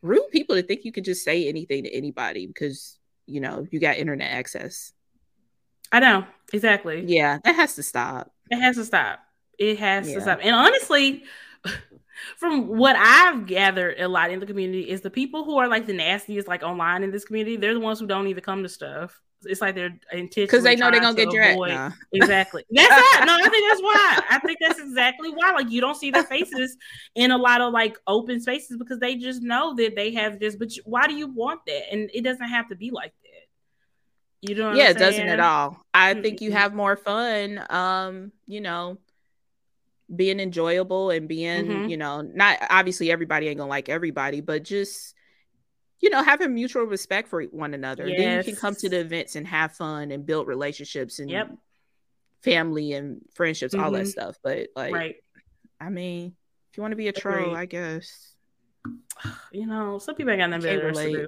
rude people that think you can just say anything to anybody because, you got internet access. I know. Exactly. Yeah. That has to stop. It has to stop. And honestly, from what I've gathered a lot in the community is the people who are like the nastiest, like online in this community, they're the ones who don't even come to stuff. It's like they're intentionally because they know they're gonna get dragged. No. Exactly. That's it. No, I think that's why. I think that's exactly why. Like you don't see their faces in a lot of like open spaces because they just know that they have this. But why do you want that? And it doesn't have to be like that. You know? Yeah, it doesn't at all. I think you have more fun. Being enjoyable and being not obviously everybody ain't gonna like everybody, but just. Having mutual respect for one another. Yes. Then you can come to the events and have fun and build relationships and family and friendships, all that stuff. But like, I mean, if you want to be a troll, I guess. Some people ain't got nothing better to do.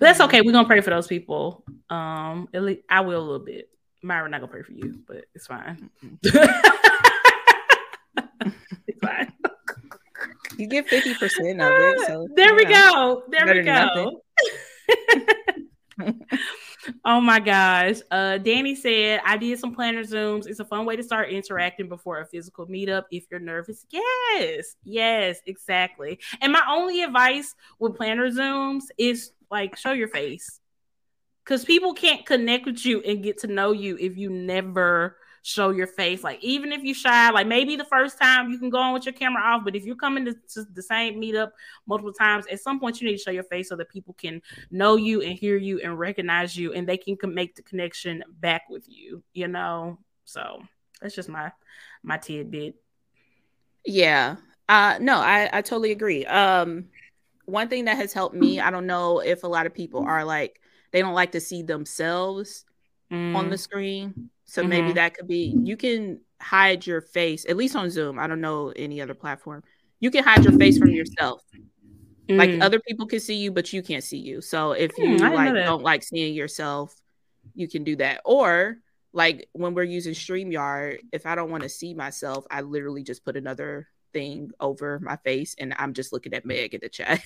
But that's okay. We're going to pray for those people. At least I will a little bit. Myra, not going to pray for you, but it's fine. It's fine. You get 50% of it. So, there we go. There we go. Oh my gosh. Danny said, I did some planner Zooms. It's a fun way to start interacting before a physical meetup if you're nervous. Yes. Yes, exactly. And my only advice with planner Zooms is like, show your face. Because people can't connect with you and get to know you if you never show your face. Like even if you shy, like maybe the first time you can go on with your camera off, but if you're coming to the same meetup multiple times, at some point you need to show your face so that people can know you and hear you and recognize you and they can make the connection back with you, so that's just my tidbit. No, I totally agree. One thing that has helped me, I don't know if a lot of people are like they don't like to see themselves on the screen. So maybe that could be, you can hide your face, at least on Zoom. I don't know any other platform. You can hide your face from yourself. Like other people can see you, but you can't see you. So if you don't like seeing yourself, you can do that. Or like when we're using StreamYard, if I don't want to see myself, I literally just put another thing over my face and I'm just looking at Meg in the chat.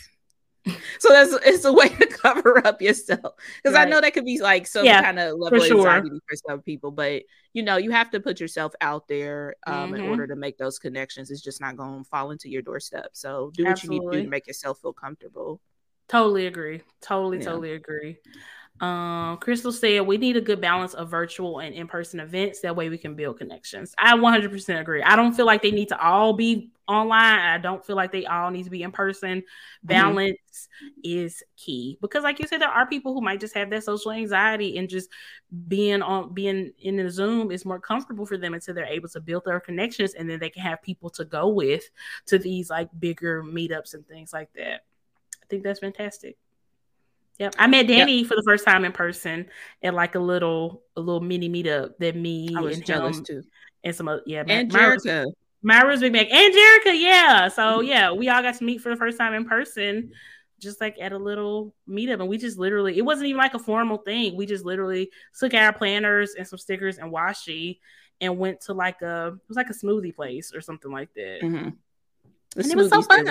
So it's a way to cover up yourself because I know that could be like some kind of level of anxiety for some people, but you have to put yourself out there in order to make those connections. It's just not going to fall into your doorstep. So do what you need to do to make yourself feel comfortable. Totally agree. Totally agree. Crystal said we need a good balance of virtual and in-person events. That way we can build connections. I 100% agree. I don't feel like they need to all be online. I don't feel like they all need to be in person. Balance is key because like you said, there are people who might just have that social anxiety and just being in the Zoom is more comfortable for them until they're able to build their connections and then they can have people to go with to these like bigger meetups and things like that. I think that's fantastic. Yep. I met Danny for the first time in person at like a little mini meetup that me and him too. And some other, and Jerica. Myra's Big Mac and Jerica. Yeah. So we all got to meet for the first time in person, just like at a little meetup. And we just literally, it wasn't even like a formal thing. We just literally took our planners and some stickers and washi and went to like it was like a smoothie place or something like that. And it was so fun.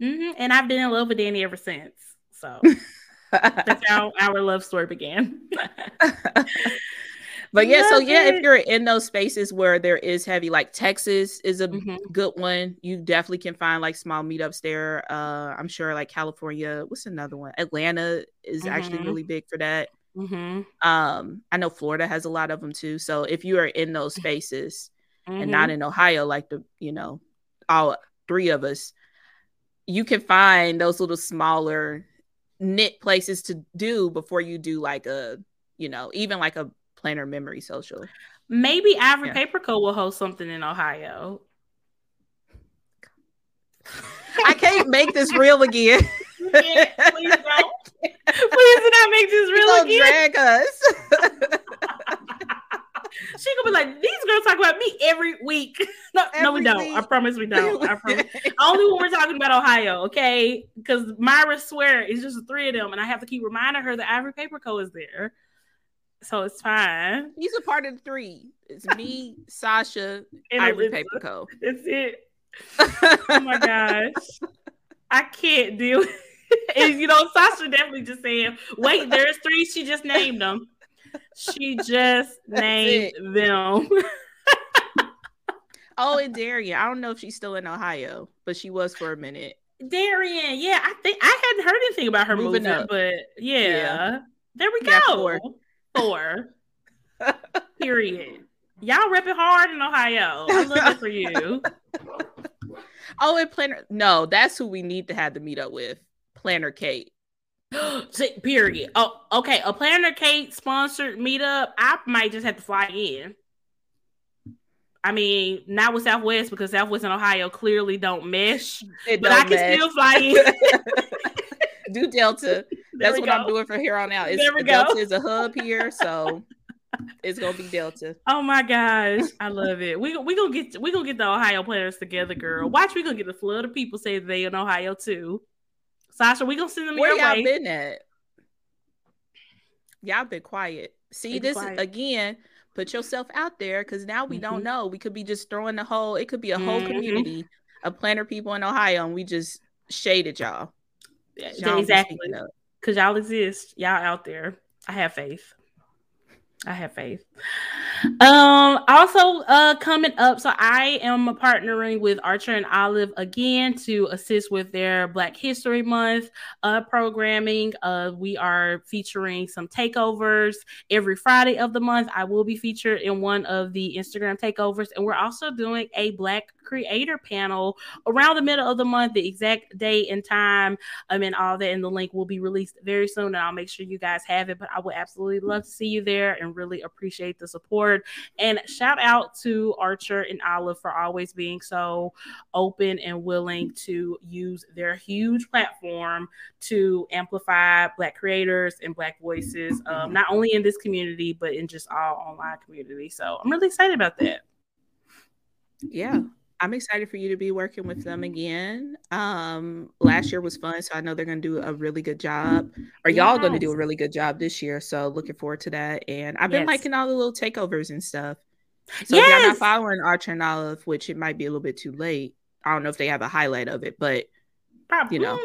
And I've been in love with Danny ever since. So that's how our love story began. But if you're in those spaces where there is heavy, like Texas is a good one. You definitely can find like small meetups there. I'm sure like California, what's another one? Atlanta is actually really big for that. Mm-hmm. I know Florida has a lot of them too. So if you are in those spaces mm-hmm. and not in Ohio, like the, you know, all three of us, you can find those little smaller knit places to do before you do like a, you know, even like a Planner Memory social. Maybe Ivory Paper Co. will host something in Ohio. I can't make this real again. Yeah, please don't. Please do not make this real again. Drag us. She gonna be like, these girls talk about me every week. No, we don't. I promise we don't. I promise. Only when we're talking about Ohio, okay? Because Myra swear it's just the three of them, and I have to keep reminding her that Ivory Paper Co. is there. So it's fine. He's a part of the three. It's me, Sasha, and Ivory Paper Co. That's it. Oh my gosh. I can't deal with it. And, you know, Sasha definitely just saying, wait, there's three. She just named them. She just named them. Oh, and Darian. I don't know if she's still in Ohio, but she was for a minute. Darian, yeah. I think I hadn't heard anything about her moving up, but yeah. There we go. Four. Period. Y'all repping hard in Ohio. I love it for you. Oh, and Planner. No, that's who we need to have the meet up with. Planner Kate. Period. Oh, okay. A Planner Kate sponsored meetup. I might just have to fly in. I mean, not with Southwest because Southwest and Ohio clearly don't mesh. But I can still fly in. Do Delta. That's what I'm doing from here on out. Delta is a hub here, so it's gonna be Delta. Oh my gosh, I love it. We gonna get the Ohio planners together, girl. Watch, we gonna get a flood of people say they in Ohio too. Sasha, we gonna send them your way. Where y'all been at? Y'all been quiet. See, this is, again, put yourself out there because now we don't know. We could be just throwing the whole. It could be a whole community of planner people in Ohio, and we just shaded y'all. Yeah, exactly. Because y'all exist. Y'all out there. I have faith. Also, coming up, so I am partnering with Archer and Olive again to assist with their Black History Month programming. We are featuring some takeovers every Friday of the month. I will be featured in one of the Instagram takeovers, and we're also doing a Black Creator panel around the middle of the month, the exact day and time, and all that. And the link will be released very soon, and I'll make sure you guys have it. But I would absolutely love to see you there, and really appreciate the support. And shout out to Archer and Olive for always being so open and willing to use their huge platform to amplify Black creators and Black voices, not only in this community, but in just all online community. So I'm really excited about that. Yeah, I'm excited for you to be working with them again. Last year was fun, so I know they're going to do a really good job. Or y'all going to do a really good job this year, so looking forward to that. And I've been liking all the little takeovers and stuff. So if y'all not following Archer and Olive, which it might be a little bit too late, I don't know if they have a highlight of it, but probably, you know.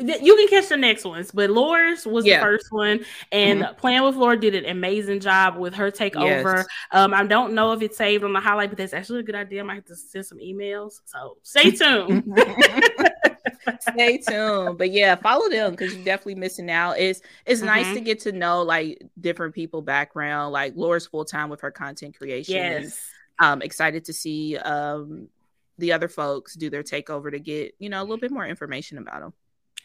You can catch the next ones, but Laura's was the first one, and Playing with Laura did an amazing job with her takeover. Yes. I don't know if it's saved on the highlight, but that's actually a good idea. I might have to send some emails, so stay tuned. Stay tuned. But yeah, follow them because you're definitely missing out. It's nice to get to know like different people background. Like Laura's full time with her content creation. Yes, excited to see the other folks do their takeover to get, you know, a little bit more information about them.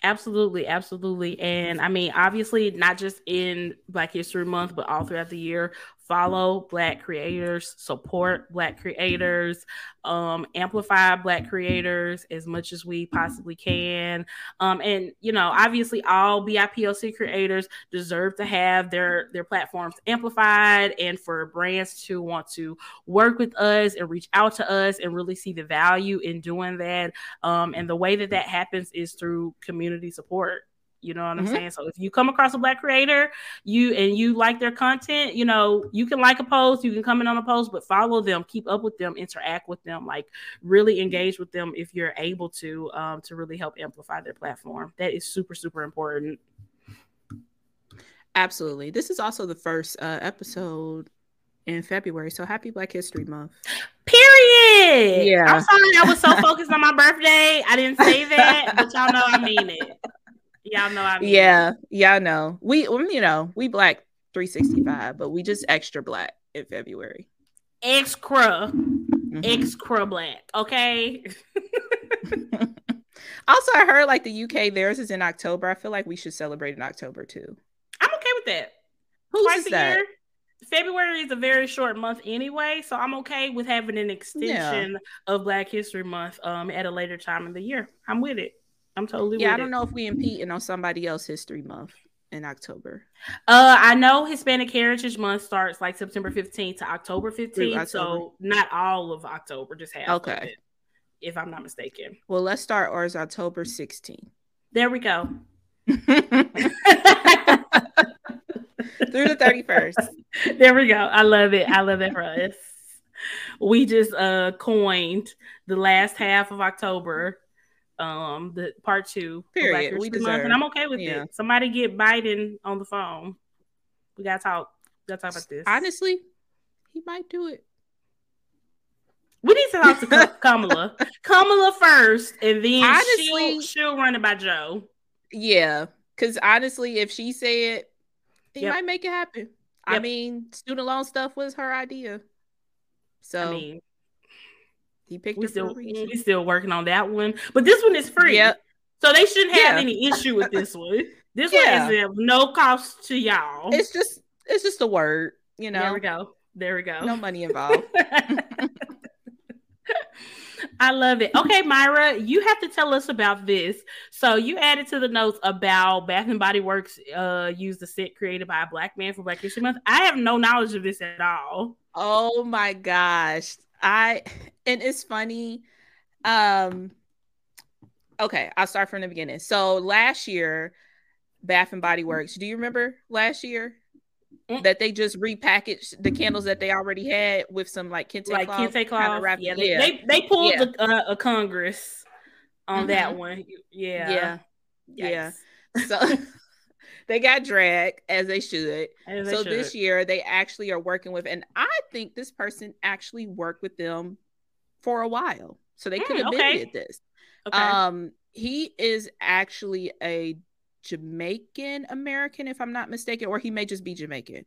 Absolutely. And I mean, obviously, not just in Black History Month, but all throughout the year, follow Black creators, support Black creators, amplify Black creators as much as we possibly can. And, you know, obviously all BIPOC creators deserve to have their platforms amplified and for brands to want to work with us and reach out to us and really see the value in doing that. And the way that happens is through community support. You know what I'm saying? So if you come across a Black creator, you like their content, you know, you can like a post, you can comment on a post, but follow them, keep up with them, interact with them, like really engage with them if you're able to really help amplify their platform. That is super, super important. Absolutely. This is also the first episode in February. So happy Black History Month. Period. Yeah. I'm sorry I was so focused on my birthday. I didn't say that, but y'all know I mean it. Y'all know I mean. Yeah, y'all know. We, you know, we Black 365, but we just extra black in February. Extra black, okay? Also, I heard like the UK, theirs is in October. I feel like we should celebrate in October too. I'm okay with that. Twice a year. February is a very short month anyway, so I'm okay with having an extension of Black History Month at a later time in the year. I'm with it. I'm totally with it. Yeah, I don't know if we impeding on somebody else's History Month in October. I know Hispanic Heritage Month starts like September 15th to October 15th, so not all of October, just half of it, if I'm not mistaken. Well, let's start ours October 16th. There we go. Through the 31st. There we go. I love it. I love it for us. We just coined the last half of October, the part two. Period. We deserve. And I'm okay with it. Somebody get Biden on the phone. We gotta talk. We gotta talk about this. Honestly, he might do it. We need to talk to Kamala. Kamala first, and then honestly, she'll run it by Joe. Yeah, because honestly, if she said. He might make it happen. I mean, student loan stuff was her idea. So I mean, he picked it for a reason. We're still working on that one. But this one is free. Yep. So they shouldn't have any issue with this one. This one is of no cost to y'all. It's just a word, you know. There we go. No money involved. I love it. Okay, Myra, you have to tell us about this. So you added to the notes about Bath and Body Works used the scent created by a black man for Black History Month. I have no knowledge of this at all. Oh my gosh. And it's funny. Okay, I'll start from the beginning. So last year, Bath and Body Works, do you remember last year? That they just repackaged the candles that they already had with some like Kente cloth. Yeah, they pulled a Congress on that one. Yeah. So they got dragged as they should. This year they actually are working with, and I think this person actually worked with them for a while, so they could have been this. Okay. He is actually a Jamaican American, if I'm not mistaken, or he may just be Jamaican.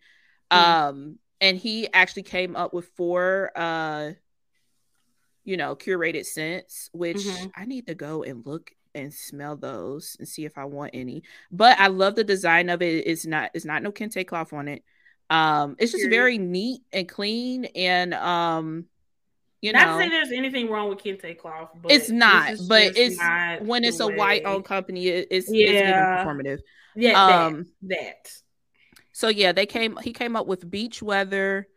And he actually came up with 4 curated scents, which I need to go and look and smell those and see if I want any. But I love the design of it. It's not no Kente cloth on it. It's just very neat and clean, and not to say there's anything wrong with Kente cloth, but it's not. But it's not when it's a white-owned company, it's even performative. Yeah, So yeah, he came up with beach weather,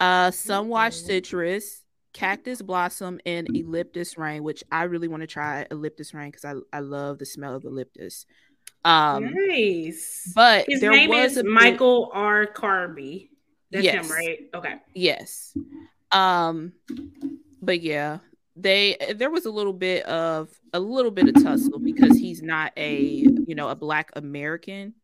sunwash citrus, cactus blossom, and eucalyptus rain, which I really want to try eucalyptus rain because I love the smell of eucalyptus. Nice. But his name is Michael R. Carby. That's him, right? Okay. Yes. But yeah, there was a little bit of tussle because he's not a black American,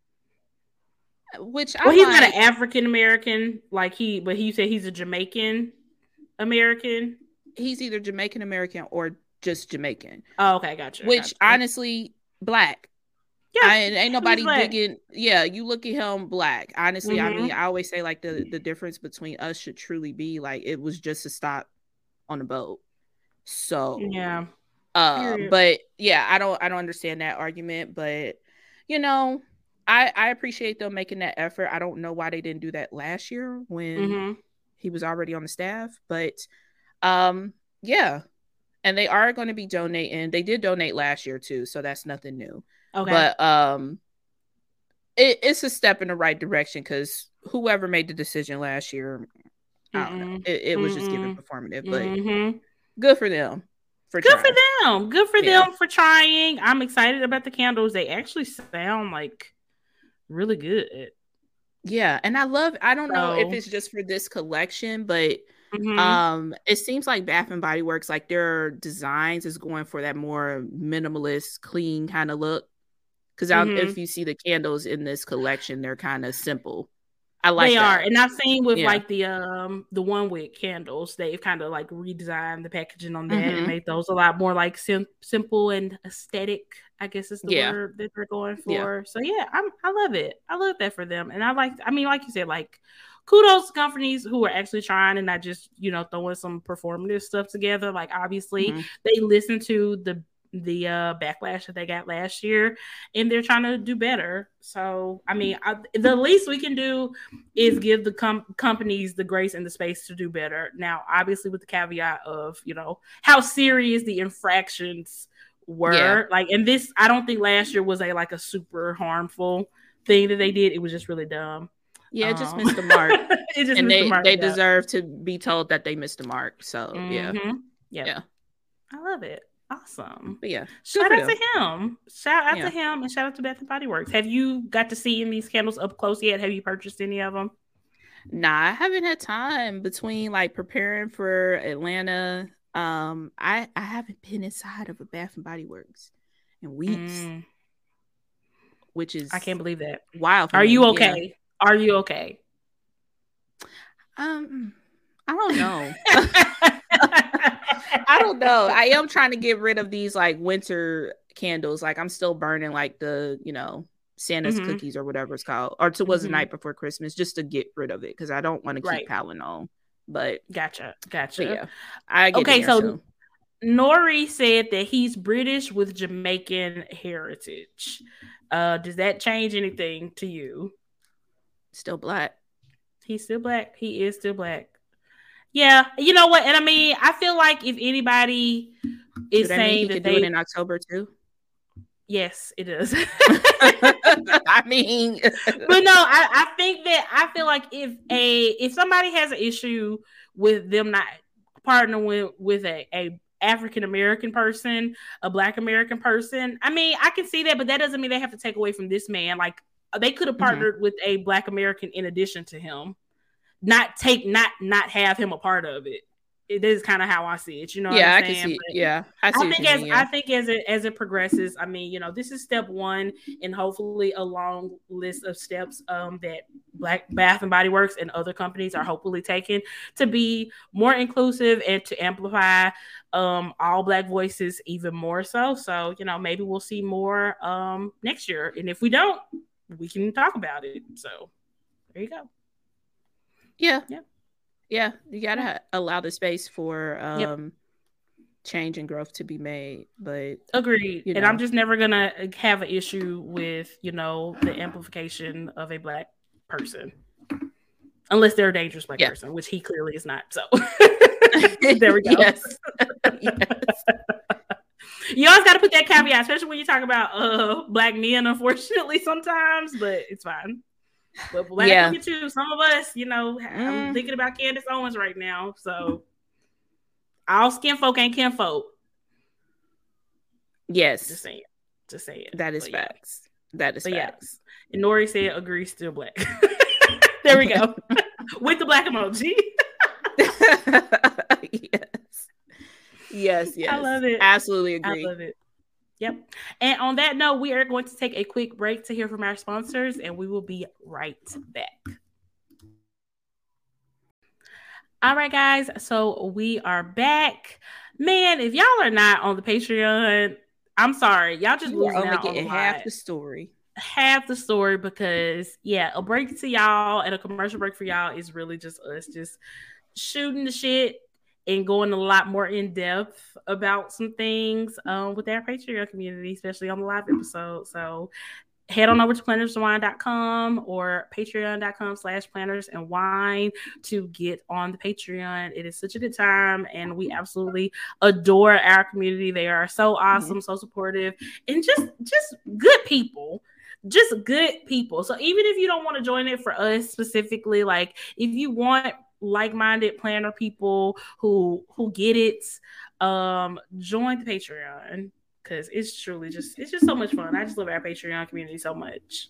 which he's not an African American but you said he's a Jamaican American. He's either Jamaican American or just Jamaican. Oh, okay, gotcha. Which honestly, black. Yeah, ain't nobody digging. Yeah, you look at him black. Honestly, I mean, I always say like the difference between us should truly be like it was just a stop on a boat. So yeah, but yeah, I don't understand that argument. But I appreciate them making that effort. I don't know why they didn't do that last year when he was already on the staff. But yeah, and they are going to be donating. They did donate last year too, so that's nothing new. Okay. But it's a step in the right direction because whoever made the decision last year, I don't know. It was just giving performative, but good for them. Good for them for trying. I'm excited about the candles. They actually sound like really good. Yeah, and I don't know if it's just for this collection, but it seems like Bath and Body Works, like their designs is going for that more minimalist, clean kind of look. Because if you see the candles in this collection, they're kind of simple. I like they that. Are, and I've seen with like the one wick candles, they've kind of like redesigned the packaging on that and made those a lot more like simple and aesthetic, I guess is the word that they're going for. So I love it. I love that for them, and like you said, like kudos to companies who are actually trying and not just throwing some performative stuff together. Like obviously they listen to the backlash that they got last year, and they're trying to do better. So, the least we can do is give the companies the grace and the space to do better. Now, obviously with the caveat of, how serious the infractions were. Yeah. I don't think last year was a super harmful thing that they did. It was just really dumb. Yeah, it just missed the mark. They deserve to be told that they missed the mark. So, yeah. I love it. Awesome. But yeah. Shout out to him and shout out to Bath and Body Works. Have you got to see any of these candles up close yet? Have you purchased any of them? Nah, I haven't had time between preparing for Atlanta. I haven't been inside of a Bath and Body Works in weeks. Which is I can't believe that. Wow. Are you okay? Yeah. Are you okay? I don't know. I don't know. I am trying to get rid of these winter candles. I'm still burning the, Santa's cookies or whatever it's called, or it was the night before Christmas, just to get rid of it because I don't want to keep piling on. But gotcha. Yeah, I get okay. So soon. Nori said that he's British with Jamaican heritage. Does that change anything to you? Still black. He's still black. He is still black. Yeah, you know what? And I feel like if anybody is saying that they do it in October too. Yes, it is. But no, I think that I feel like if somebody has an issue with them not partnering with a African American person, a Black American person, I can see that, but that doesn't mean they have to take away from this man. Like they could have partnered with a Black American in addition to him. Not have him a part of it. This is kind of how I see it. Yeah, what I'm saying? Can see it. Yeah, I think as it progresses, this is step one, and hopefully a long list of steps that Bath and Body Works and other companies are hopefully taking to be more inclusive and to amplify all Black voices even more so. So maybe we'll see more next year, and if we don't, we can talk about it. So there you go. Yeah. You gotta allow the space for change and growth to be made. But agreed. And I'm just never gonna have an issue with the amplification of a Black person, unless they're a dangerous Black person, which he clearly is not. So there we go. Yes. You always got to put that caveat, especially when you talk about Black men. Unfortunately, sometimes, but it's fine. But Black people too. Some of us, I'm thinking about Candace Owens right now. So all skin folk ain't kin folk. Yes. Just saying. That is facts. That is facts. Yeah. And Nori said, agree, still Black. There we go. With the Black emoji. Yes. I love it. Absolutely agree. I love it. Yep. And on that note, we are going to take a quick break to hear from our sponsors, and we will be right back. All right, guys. So we are back. Man, if y'all are not on the Patreon, I'm sorry. Y'all just losing out on half the story. Half the story because, a break to y'all and a commercial break for y'all is really just us just shooting the shit and going a lot more in depth about some things with our Patreon community, especially on the live episode. So head on over to plannersandwine.com or patreon.com/plannersandwine to get on the Patreon. It is such a good time, and we absolutely adore our community. They are so awesome, so supportive, and just good people. Just good people. So even if you don't want to join it for us specifically, if you want like-minded planner people who get it, join the Patreon because it's truly just so much fun. I just love our Patreon community so much.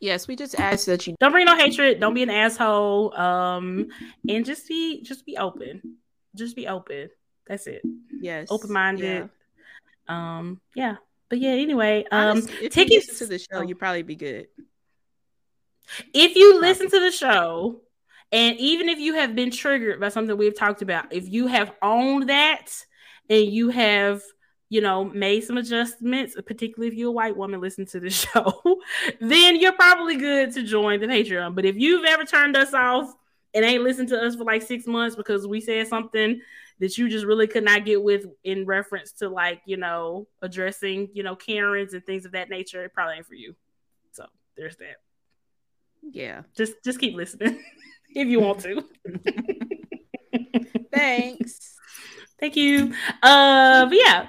Yes, we just ask that you don't bring no hatred, don't be an asshole, and just be open. That's it. Yes, open-minded. Yeah. But anyway, honestly, if tickets you listen to the show, you'd probably be good. If you listen to the show, and even if you have been triggered by something we've talked about, if you have owned that and you have, you know, made some adjustments, particularly if you're a white woman, listen to the show, then you're probably good to join the Patreon. But if you've ever turned us off and ain't listened to us for like 6 months because we said something that you just really could not get with in reference to, like, you know, addressing, you know, Karens and things of that nature, it probably ain't for you. So there's that. Yeah. Just keep listening. If you want to. Thanks. Thank you. But yeah,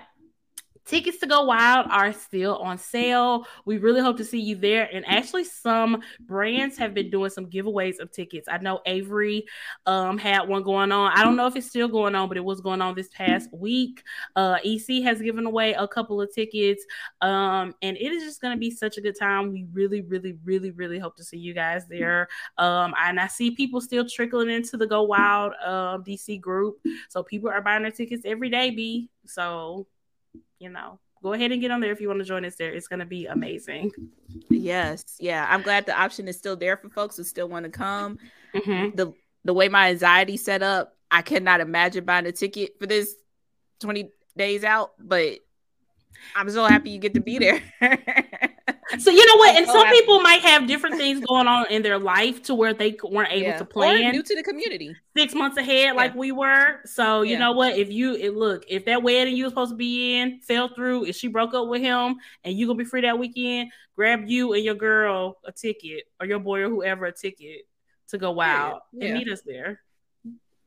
tickets to Go Wild are still on sale. We really hope to see you there. And actually, some brands have been doing some giveaways of tickets. I know Avery had one going on. I don't know if it's still going on, but it was going on this past week. EC has given away a couple of tickets. And it is just going to be such a good time. We really, really, really, really hope to see you guys there. And I see people still trickling into the Go Wild DC group. So people are buying their tickets every day, B. So, you know, go ahead and get on there if you want to join us there. It's going to be amazing. Yes. Yeah. I'm glad the option is still there for folks who still want to come. Mm-hmm. The way my anxiety set up, I cannot imagine buying a ticket for this 20 days out, but I'm so happy you get to be there. So, you know what? And some people might have different things going on in their life to where they weren't able to plan. Or new to the community. 6 months ahead like we were. So, you know what? If that wedding you were supposed to be in fell through, if she broke up with him and you're going to be free that weekend, grab you and your girl a ticket or your boy or whoever a ticket to Go Wild and meet us there.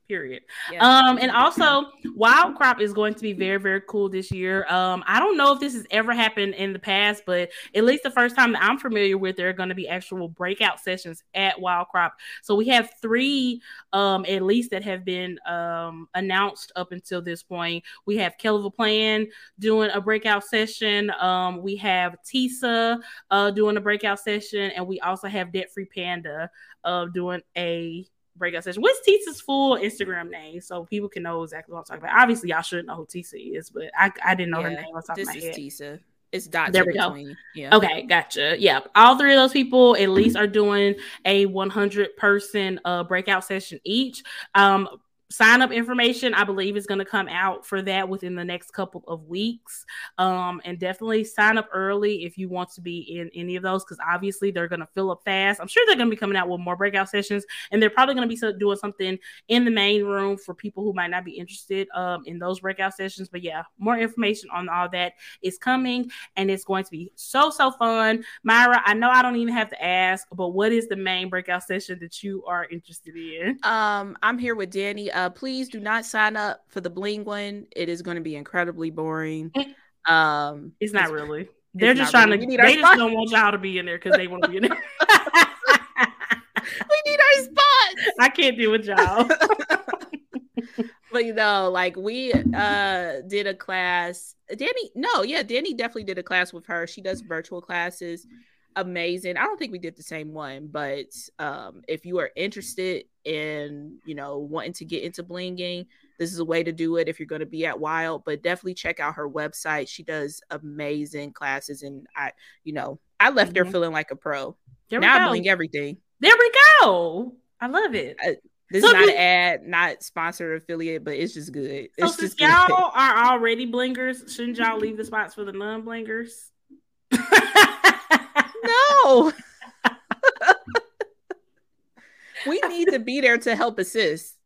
Period. Yeah. And also, Wild Crop is going to be very, very cool this year. I don't know if this has ever happened in the past, but at least the first time that I'm familiar with, there are going to be actual breakout sessions at Wild Crop. So we have 3 at least that have been announced up until this point. We have Kelva Plan doing a breakout session. We have Tisa doing a breakout session, and we also have Debt Free Panda doing a breakout session. What's Tisa's full Instagram name so people can know exactly what I'm talking about? Obviously, y'all shouldn't know who Tisa is, but I didn't know her name. This is Tisa. It's Dot. There we go. Yeah. Okay, gotcha. Yeah, all 3 of those people at least are doing a 100-person breakout session each. Sign up information, I believe, is going to come out for that within the next couple of weeks. And definitely sign up early if you want to be in any of those, because obviously they're going to fill up fast. I'm sure they're going to be coming out with more breakout sessions, and they're probably going to be doing something in the main room for people who might not be interested in those breakout sessions. But yeah, more information on all that is coming, and it's going to be so, so fun. Myra, I know I don't even have to ask, but what is the main breakout session that you are interested in? I'm here with Danny. Please do not sign up for the bling one. It is going to be incredibly boring. It's not really. They're just trying to. They just don't want y'all to be in there because they want to be in there. We need our spots. I can't deal with y'all. But you know, like we did a class. Danny definitely did a class with her. She does virtual classes. Amazing. I don't think we did the same one, but if you are interested in, you know, wanting to get into blinging, this is a way to do it if you're going to be at Wild. But definitely check out her website. She does amazing classes, and I left there feeling like a pro. Now I bling everything. There we go. I love it. This is not an ad, not sponsored, affiliate, but it's just good. So it's since y'all are already blingers, shouldn't y'all leave the spots for the non-blingers? No. We need to be there to help assist.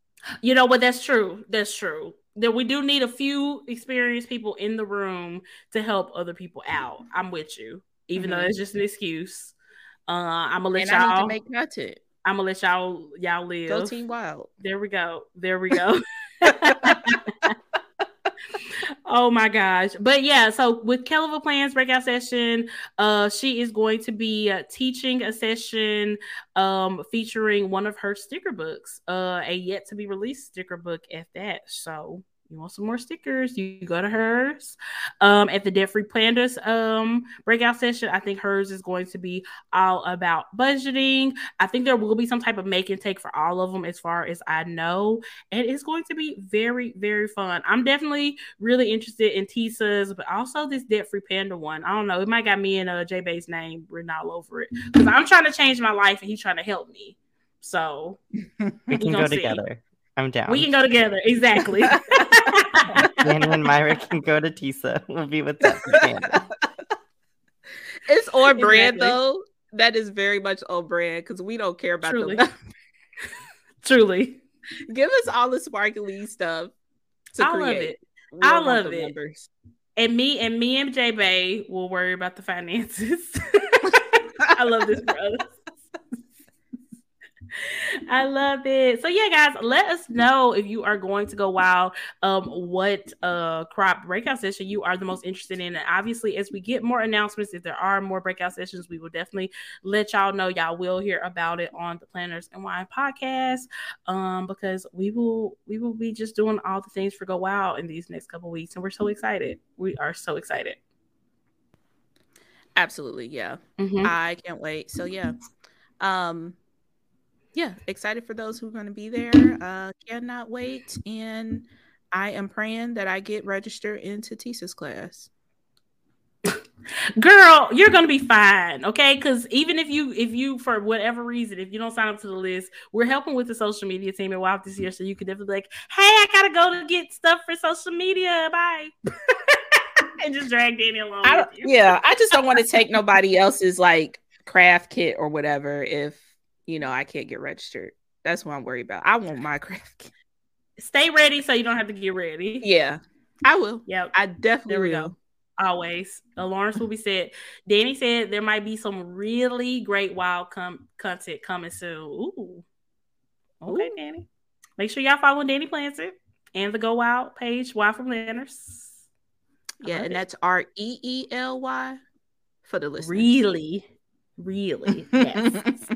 You know what? That's true. That we do need a few experienced people in the room to help other people out. I'm with you, even though it's just an excuse. I'm gonna let y'all make content. I'm gonna let y'all live. Go Team Wild. There we go. Oh my gosh. But yeah, so with Kelva Plan's breakout session, she is going to be teaching a session featuring one of her sticker books, a yet to be released sticker book at that. So you want some more stickers, you go to hers. At the Debt Free Planners breakout session, I think hers is going to be all about budgeting. I think there will be some type of make and take for all of them as far as I know. And it's going to be very, very fun. I'm definitely really interested in Tisa's, but also this Debt Free Panda one. I don't know. It might got me and J Bay's name written all over it. Because I'm trying to change my life and he's trying to help me. So we can go together. I'm down. We can go together. Exactly. And when Myra can go to Tisa, we'll be with us. It's on brand, exactly. Though. That is very much on brand because we don't care about them. Truly. Give us all the sparkly stuff. I love it. Numbers. And me and J Bay will worry about the finances. I love this for us. I love it. So yeah, guys, let us know if you are going to go wild, what crop breakout session you are the most interested in. And obviously, as we get more announcements, if there are more breakout sessions, we will definitely let y'all know. Y'all will hear about it on the Planners and Wine podcast, because we will be just doing all the things for Go Wild in these next couple weeks, and we're so excited. We are so excited. Absolutely, yeah. Mm-hmm. I can't wait. So yeah. Yeah, excited for those who are going to be there. Cannot wait. And I am praying that I get registered into Tisa's class. Girl, you're going to be fine, okay? Because even if you, for whatever reason, if you don't sign up to the list, we're helping with the social media team at WOW this year, so you can definitely be like, hey, I got to go to get stuff for social media. Bye. And just drag Danny along with you. Yeah, I just don't want to take nobody else's, like, craft kit or whatever if, you know, I can't get registered. That's what I'm worried about. I want my craft. Stay ready so you don't have to get ready. Yeah, I will. Yeah, I definitely will. There we go. Always. Alarms will be set. Danny said there might be some really great wild content coming soon. Ooh. Okay, ooh. Danny. Make sure y'all follow Danny Planted and the Go Wild page, Wild from Planners. Yeah, and that's REELY for the listeners. Really. Yes.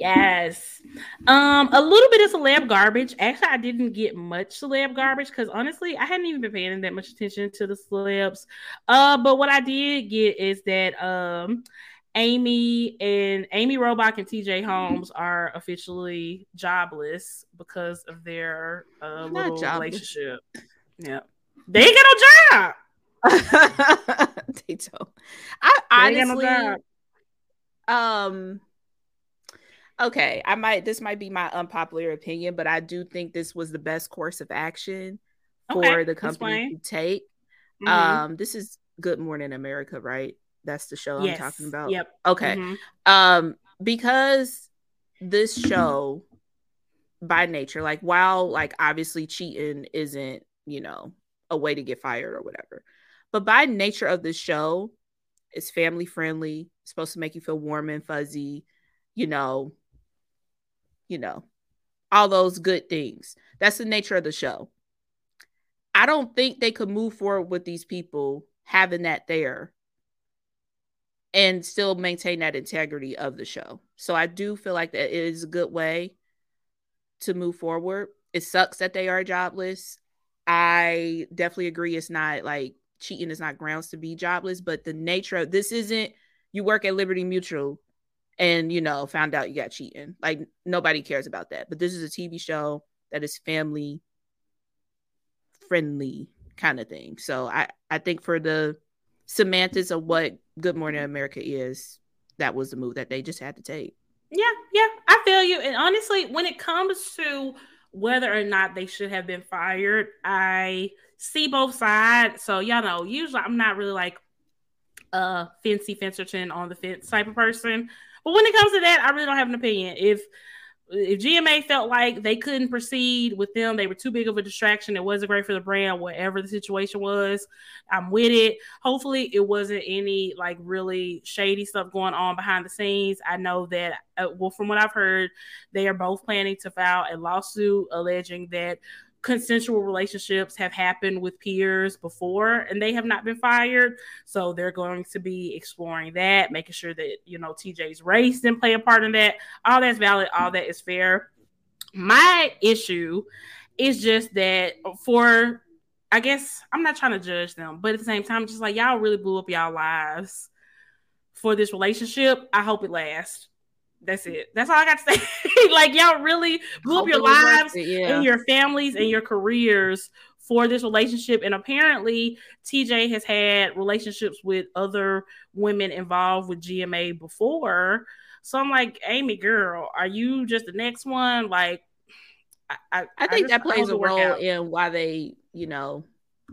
Yes. A little bit of celeb garbage. Actually, I didn't get much celeb garbage because honestly, I hadn't even been paying that much attention to the celebs. But what I did get is that Amy Robach and TJ Holmes are officially jobless because of their little relationship. Yeah, they ain't got no job. They don't. Okay, this might be my unpopular opinion, but I do think this was the best course of action for the company to take. Mm-hmm. This is Good Morning America, right? That's the show I'm talking about. Yep. Okay. Mm-hmm. Because this show, by nature, like while like obviously cheating isn't, you know, a way to get fired or whatever, but by nature of this show, it's family friendly. It's supposed to make you feel warm and fuzzy, you know, all those good things. That's the nature of the show. I don't think they could move forward with these people having that there and still maintain that integrity of the show. So I do feel like that is a good way to move forward. It sucks that they are jobless. I definitely agree. It's not like cheating is not grounds to be jobless, but the nature of this isn't you work at Liberty Mutual and, you know, found out you got cheating. Like, nobody cares about that. But this is a TV show that is family-friendly kind of thing. So I think for the semantics of what Good Morning America is, that was the move that they just had to take. Yeah, I feel you. And honestly, when it comes to whether or not they should have been fired, I see both sides. So, y'all know, usually I'm not really like a fancy fencerton on the fence type of person. But when it comes to that, I really don't have an opinion. If GMA felt like they couldn't proceed with them, they were too big of a distraction, it wasn't great for the brand, whatever the situation was, I'm with it. Hopefully it wasn't any like really shady stuff going on behind the scenes. I know that, from what I've heard, they are both planning to file a lawsuit alleging that consensual relationships have happened with peers before and they have not been fired. So they're going to be exploring that, making sure that, you know, TJ's race didn't play a part in that. All that's valid. All that is fair. My issue It's just that for, I guess, I'm not trying to judge them, but at the same time, just like, y'all really blew up y'all lives for this relationship. I hope it lasts. That's it. That's all I got to say. Like, y'all really blew up your lives and your families and your careers for this relationship. And apparently, TJ has had relationships with other women involved with GMA before. So I'm like, Amy, girl, are you just the next one? Like, I think that plays a role in why they, you know,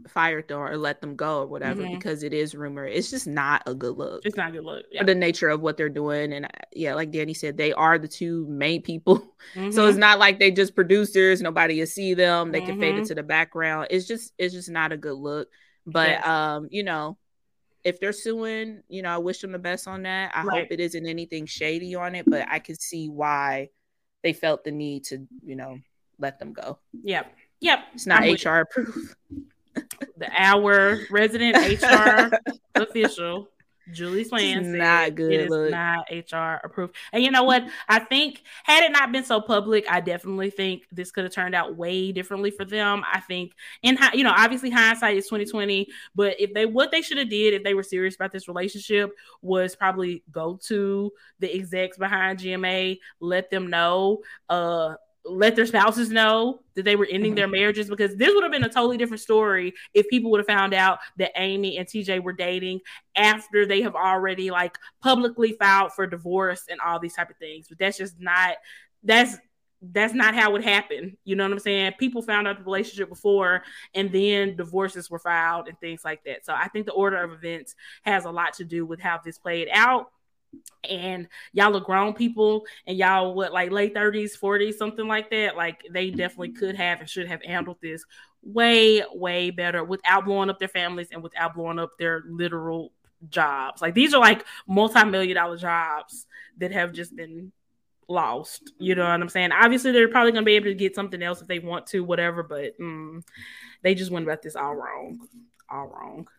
fired them or let them go or whatever, because it is rumor. It's just not a good look. It's not a good look. Yeah. For the nature of what they're doing. And yeah, like Danny said, they are the two main people. Mm-hmm. So it's not like they just producers. Nobody will see them. They can fade into the background. It's just not a good look. But, you know, if they're suing, you know, I wish them the best on that. I hope it isn't anything shady on it, but I can see why they felt the need to, you know, let them go. Yep. It's not HR approved. Our resident HR official, Julie Swan, said not good. It look. Is not HR approved. And you know what? I think had it not been so public, I definitely think this could have turned out way differently for them. I think, and you know, obviously hindsight is 20/20. But if they what they should have did if they were serious about this relationship was probably go to the execs behind GMA, let them know, let their spouses know that they were ending their marriages, because this would have been a totally different story if people would have found out that Amy and TJ were dating after they have already like publicly filed for divorce and all these type of things. But that's just not, that's not how it happened. You know what I'm saying? People found out the relationship before and then divorces were filed and things like that. So I think the order of events has a lot to do with how this played out. And y'all are grown people, and y'all what, like late 30s, 40s, something like that. Like, they definitely could have and should have handled this way, way better without blowing up their families and without blowing up their literal jobs. Like, these are like multi-million-dollar jobs that have just been lost. You know what I'm saying? Obviously, they're probably gonna be able to get something else if they want to, whatever. But they just went about this all wrong, all wrong.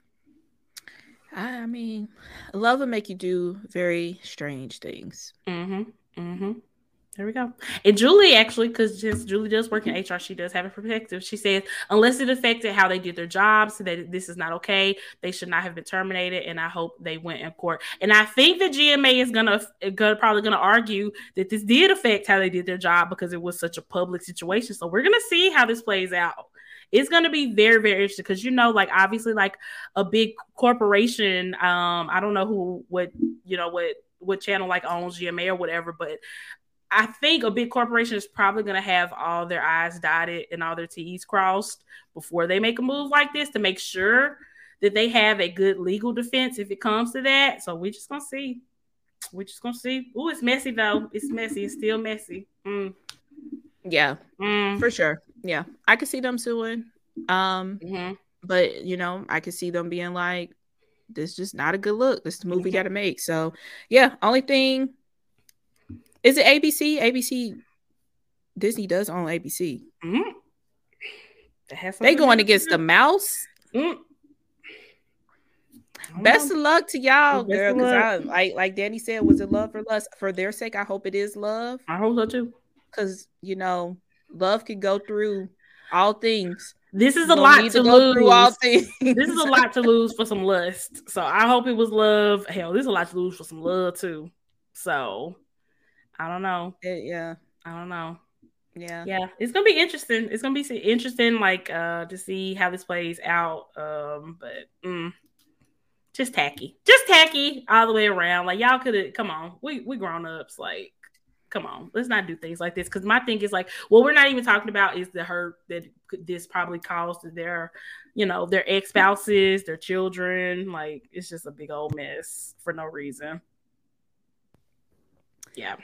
I mean, love will make you do very strange things. There we go. And Julie, actually, because since Julie does work in HR, she does have a perspective. She says, unless it affected how they did their jobs, that this is not okay. They should not have been terminated, and I hope they went in court. And I think the GMA is probably gonna argue that this did affect how they did their job because it was such a public situation. So we're gonna see how this plays out. It's going to be very, very interesting because, you know, like, obviously, like, a big corporation, I don't know what channel, like, owns GMA or whatever, but I think a big corporation is probably going to have all their I's dotted and all their T's crossed before they make a move like this to make sure that they have a good legal defense if it comes to that. So we're just going to see. Ooh, it's messy, though. It's messy. It's still messy. Yeah, for sure. Yeah, I could see them suing. But, you know, I could see them being like, this is just not a good look. This is the movie got to make. So, yeah, only thing, is it ABC? Disney does own ABC. They going against the mouse? Best of luck to y'all, girl. Because like Danny said, was it love or lust? For their sake, I hope it is love. I hope so, too. Because, you know, love can go through all things. This is a lot to lose. All things. This is a lot to lose for some lust. So I hope it was love. Hell, this is a lot to lose for some love too. So I don't know. Yeah. It's gonna be interesting. Like to see how this plays out. Just tacky. Just tacky all the way around. Like, y'all could have. Come on, we grown ups. Like, come on, let's not do things like this. Because my thing is like, what we're not even talking about is the hurt that this probably caused to their, you know, their ex-spouses, their children. Like, it's just a big old mess for no reason. Yeah.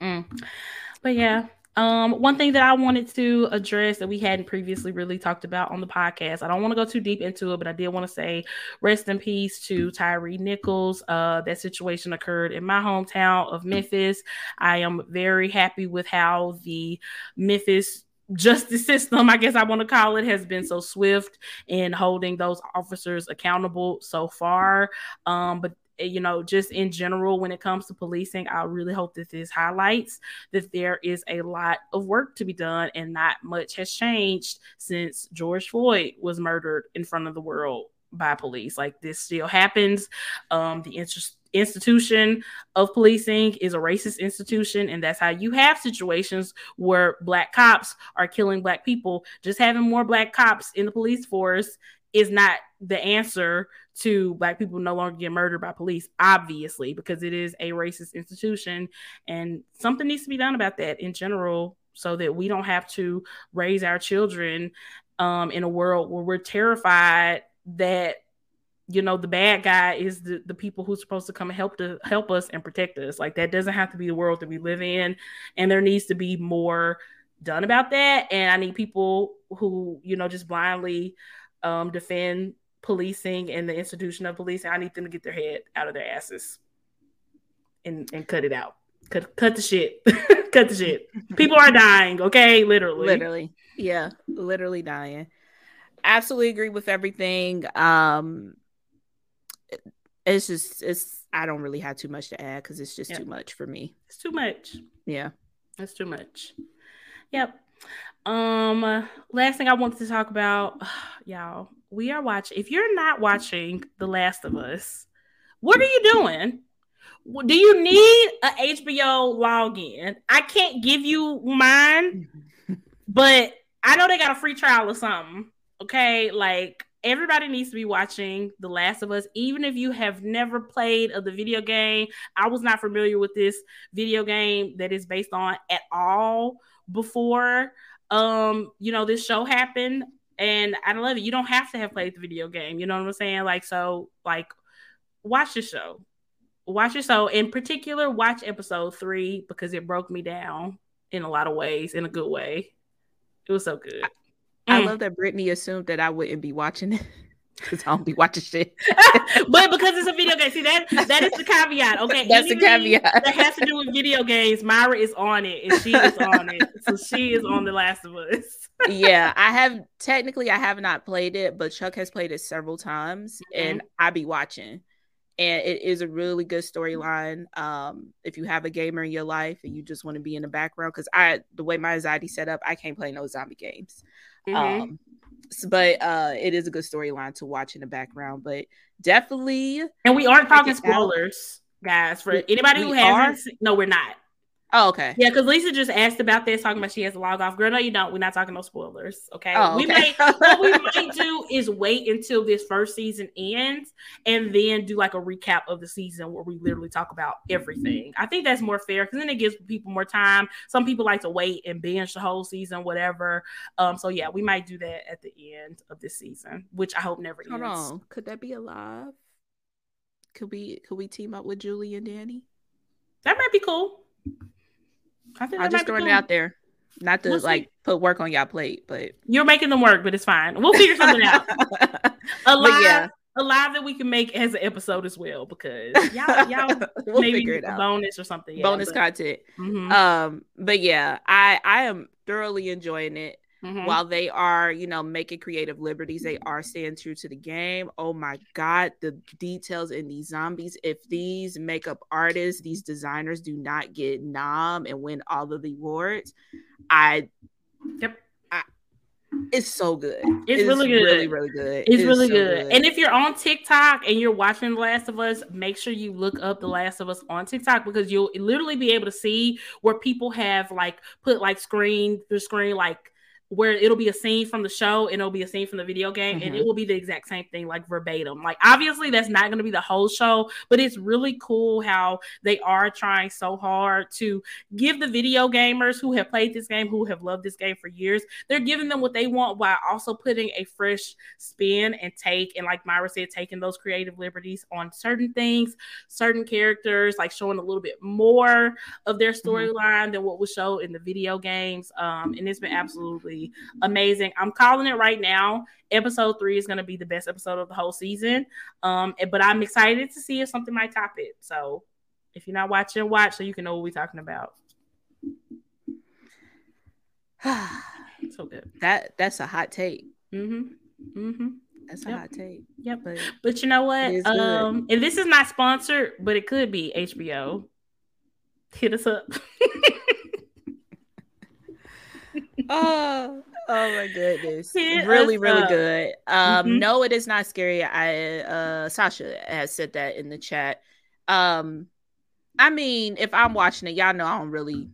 But yeah. One thing that I wanted to address that we hadn't previously really talked about on the podcast, I don't want to go too deep into it, but I did want to say rest in peace to Tyree Nichols. That situation occurred in my hometown of Memphis. I am very happy with how the Memphis justice system, I guess I want to call it, has been so swift in holding those officers accountable so far. But you know, just in general, when it comes to policing, I really hope that this highlights that there is a lot of work to be done and not much has changed since George Floyd was murdered in front of the world by police. Like, this still happens. The institution of policing is a racist institution, and that's how you have situations where black cops are killing black people. Just having more black cops in the police force is not the answer to black people no longer get murdered by police, obviously, because it is a racist institution, and something needs to be done about that in general so that we don't have to raise our children in a world where we're terrified that, you know, the bad guy is the people who's supposed to come and help us and protect us. Like, that doesn't have to be the world that we live in, and there needs to be more done about that. And I need people who, you know, just blindly defend policing and the institution of policing. I need them to get their head out of their asses and cut it out. Cut the shit. Cut the shit. People are dying, okay? Literally. Yeah, literally dying. Absolutely agree with everything. I don't really have too much to add because it's just too much for me. It's too much. Yeah. That's too much. Yep. Last thing I wanted to talk about, y'all, we are watching. If you're not watching The Last of Us, what are you doing? Do you need a HBO login? I can't give you mine, but I know they got a free trial or something. Okay, like, everybody needs to be watching The Last of Us, even if you have never played the video game. I was not familiar with this video game that is based on at all before, you know, this show happened, and I love it. You don't have to have played the video game, you know what I'm saying? Like, so, like, watch the show. Watch the show. In particular, watch episode 3 because it broke me down in a lot of ways, in a good way. It was so good. I love that Brittany assumed that I wouldn't be watching it because I don't be watching shit. But because it's a video game. See, that is the caveat. Okay, that's the caveat. That has to do with video games. Myra is on it, and she is on it. So she is on The Last of Us. Yeah, I have not played it, but Chuck has played it several times, and I be watching. And it is a really good storyline. If you have a gamer in your life and you just want to be in the background, because the way my anxiety set up, I can't play no zombie games. Mm-hmm. But it is a good storyline to watch in the background. But definitely, and we aren't talking spoilers, guys. For anybody who hasn't, no, we're not. Oh, okay. Yeah, because Lisa just asked about this, talking about she has to log off. Girl, no, you don't. We're not talking no spoilers, okay? Oh, okay. What we might do is wait until this first season ends and then do like a recap of the season where we literally talk about everything. I think that's more fair because then it gives people more time. Some people like to wait and binge the whole season, whatever. So, yeah, we might do that at the end of this season, which I hope never ends. Hold on. Could that be a live? Could we team up with Julie and Danny? That might be cool. I'm just throwing it out there, not to put work on y'all plate, but you're making them work. But it's fine. We'll figure something out. A live that we can make as an episode as well, because y'all we'll maybe figure it out. Bonus or something. Yeah, bonus content. Mm-hmm. But yeah, I am thoroughly enjoying it. Mm-hmm. While they are, you know, making creative liberties, they are staying true to the game. Oh my God, the details in these zombies. If these makeup artists, these designers do not get nom and win all of the awards, it's so good. It's really good. Really, really good. It's really good. And if you're on TikTok and you're watching The Last of Us, make sure you look up The Last of Us on TikTok because you'll literally be able to see where people have like put like screen like where it'll be a scene from the show and it'll be a scene from the video game, and it will be the exact same thing, like verbatim. Like, obviously that's not going to be the whole show, but it's really cool how they are trying so hard to give the video gamers who have played this game, who have loved this game for years, they're giving them what they want while also putting a fresh spin and take. And like Myra said, taking those creative liberties on certain things, certain characters, like showing a little bit more of their storyline than what was shown in the video games. And it's been absolutely amazing. I'm calling it right now. Episode 3 is going to be the best episode of the whole season. But I'm excited to see if something might top it. So if you're not watching, watch so you can know what we're talking about. So good. That's a hot take. Mm-hmm. Mm-hmm. That's a hot take. Yep. But you know what? And this is not sponsored, but it could be. HBO. Hit us up. Oh my goodness. Hit really, really up. Good. No, it is not scary. Sasha has said that in the chat. I mean, if I'm watching it, y'all know I don't really,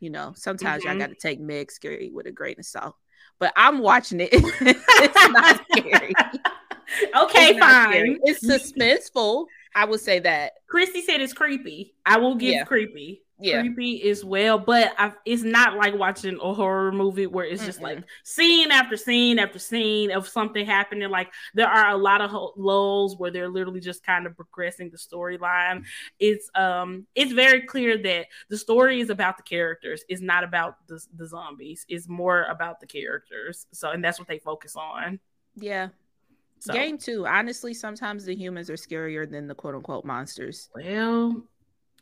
you know, sometimes y'all got to take Meg Scary with a grain of salt. But I'm watching it. It's not scary. Okay, it's fine. Scary. It's suspenseful. I would say that. Christy said it's creepy. I will give creepy. Yeah. Creepy as well, but it's not like watching a horror movie where it's just like scene after scene after scene of something happening. Like there are a lot of lulls where they're literally just kind of progressing the storyline. It's very clear that the story is about the characters. It's not about the zombies. It's more about the characters. So, and that's what they focus on. Yeah. So. Game two. Honestly, sometimes the humans are scarier than the quote unquote monsters. Well.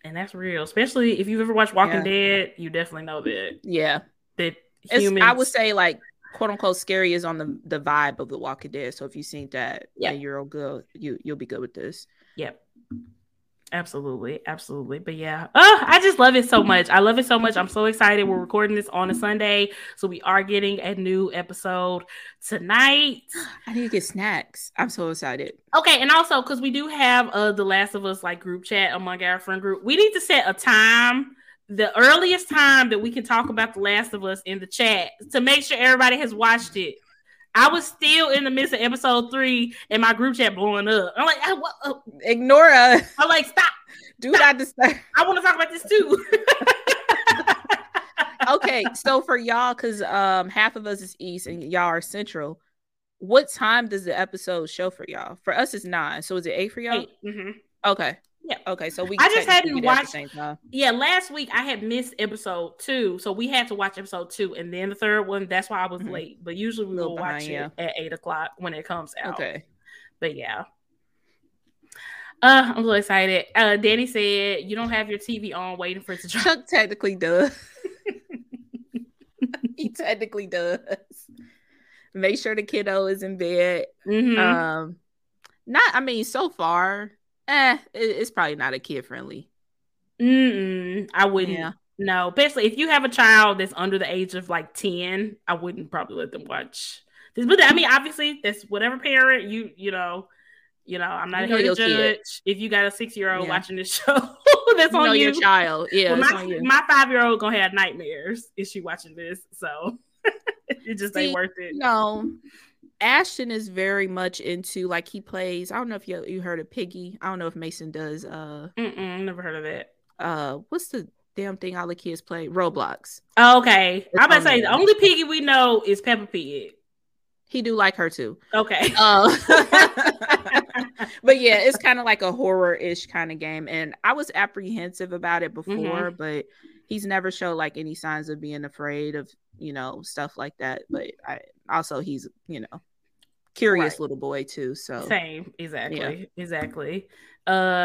And that's real, especially if you've ever watched Walking Dead. You definitely know that. Yeah, that humans. I would say like quote unquote scary is on the vibe of the Walking Dead. So if you've seen that, then you're all good. You'll be good with this. Yep. Absolutely. But yeah, I just love it so much. I'm so excited. We're recording this on a Sunday, so we are getting a new episode tonight. I need to get snacks. I'm so excited. Okay, and also because we do have The Last of Us like group chat among our friend group, we need to set a time. The earliest time that we can talk about The Last of Us in the chat to make sure everybody has watched it. I was still in the midst of episode 3 and my group chat blowing up. I'm like, ignore us. I'm like, stop. Do not disturb. I want to talk about this too. Okay, so for y'all, because half of us is East and y'all are Central, what time does the episode show for y'all? For us, it's 9. So is it 8 for y'all? 8. Mm-hmm. Okay. Yeah. Okay. So I just hadn't watched. Yeah, last week I had missed episode 2, so we had to watch episode 2 and then the third one. That's why I was late. But usually we will watch it at 8:00 when it comes out. Okay. But yeah, I'm so excited. Danny said you don't have your TV on, waiting for it to drop. Chuck technically does. He technically does. Make sure the kiddo is in bed. Mm-hmm. I mean, so far. It's probably not a kid friendly. I wouldn't. Yeah. No, especially if you have a child that's under the age of like 10, I wouldn't probably let them watch this. But I mean, obviously, that's whatever parent you know. I'm not here to judge. Kid. If you got a 6-year-old watching this show, that's on you. Your child. Yeah, well, my 5-year-old gonna have nightmares if she watching this. So it just ain't worth it. No. Ashton is very much into like he plays. I don't know if you heard of Piggy. I don't know if Mason does. Never heard of it. What's the damn thing all the kids play? Roblox. Oh, okay, I'm about to say the only Piggy we know is Peppa Pig. He do like her too. Okay. But yeah, it's kind of like a horror-ish kind of game, and I was apprehensive about it before, but he's never showed like any signs of being afraid of stuff like that. But he's curious little boy too, so same. Exactly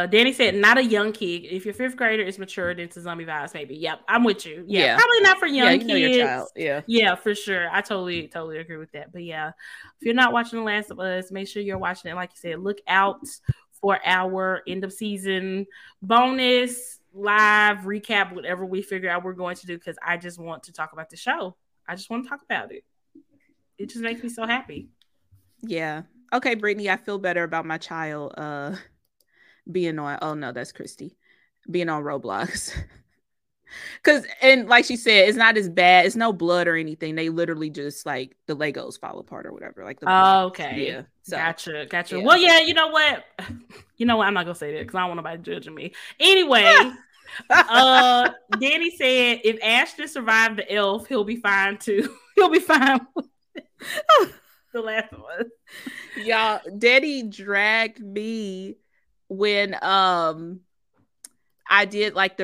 Danny said not a young kid. If your 5th grader is matured into zombie vibes, maybe. Yep, I'm with you. Yeah, probably not for young kids. Your child. Yeah for sure. I totally agree with that. But yeah, if you're not watching The Last of Us, make sure you're watching it. Like you said, look out for our end of season bonus live recap, whatever we figure out we're going to do, because I just want to talk about the show. I just want to talk about it. It just makes me so happy. Yeah. Okay, Brittany, I feel better about my child being on. Oh no, that's Christy being on Roblox. Cause and like she said, it's not as bad. It's no blood or anything. They literally just like the Legos fall apart or whatever. Like the okay, yeah. So, gotcha. Yeah. Well, yeah. You know what? I'm not gonna say that because I don't want nobody judging me. Anyway. Danny said if Ashton survived the elf, he'll be fine too. He'll be fine. The last one, y'all. Daddy dragged me when I did like the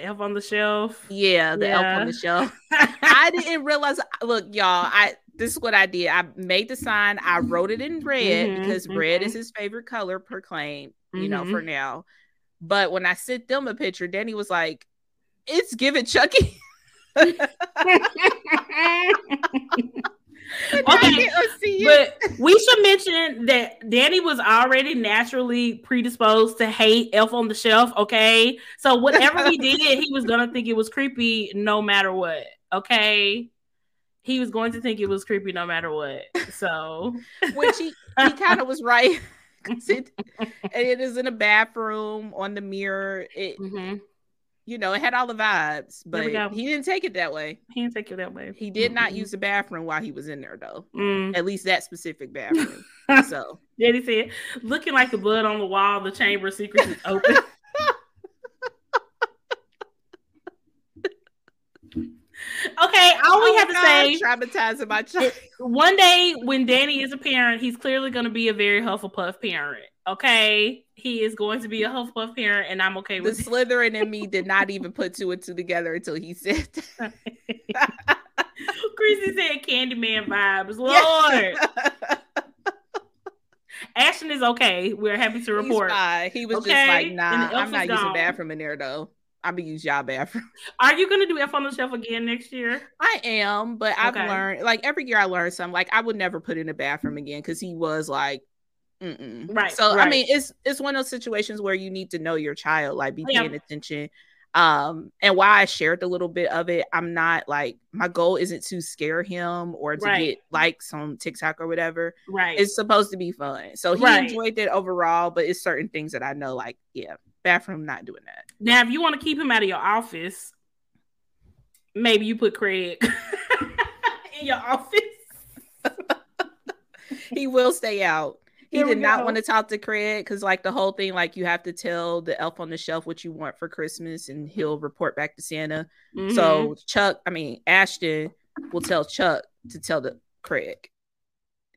Elf on the Shelf. Yeah, Elf on the Shelf. I didn't realize. Look, y'all. This is what I did. I made the sign. I wrote it in red because red is his favorite color, per claim. For now. But when I sent them a picture, Danny was like, "It's giving Chucky." Okay, but we should mention that Danny was already naturally predisposed to hate Elf on the Shelf. Okay, so whatever he did, he was gonna think it was creepy no matter what. Okay, he was going to think it was creepy no matter what. So, which he kind of was right. It is in a bathroom on the mirror. It, mm-hmm. You know, it had all the vibes, but he didn't take it that way. He didn't take it that way. He did not use the bathroom while he was in there, though. Mm. At least that specific bathroom. So, yeah, he said, looking like the blood on the wall, the chamber of secrets is open. Okay, all we have to say, traumatizing my child. One day when Danny is a parent, he's clearly going to be a very Hufflepuff parent. Okay, he is going to be a Hufflepuff parent, and I'm okay with it. The Slytherin in me did not even put two and two together until he said that. Chrissy said Candyman vibes. Lord. Ashton is okay. We're happy to report. He's fine. He was just like, nah, I'm not using bathroom in there, though. I'm going to use y'all bathroom. Are you going to do Elf on the Shelf again next year? I am, but I've learned, like, every year I learn something. Like, I would never put in a bathroom again because he was like, mm-mm. Right. So right. I mean, it's one of those situations where you need to know your child, like be paying attention. And while I shared a little bit of it, I'm not like my goal isn't to scare him or to get like some TikTok or whatever. Right. It's supposed to be fun. So he enjoyed it overall, but it's certain things that I know, like, yeah, bathroom, not doing that. Now, if you want to keep him out of your office, maybe you put Craig in your office. He will stay out. He did not want to talk to Craig because, like, the whole thing, like, you have to tell the Elf on the Shelf what you want for Christmas and he'll report back to Santa. Mm-hmm. So Ashton will tell Chuck to tell the Craig.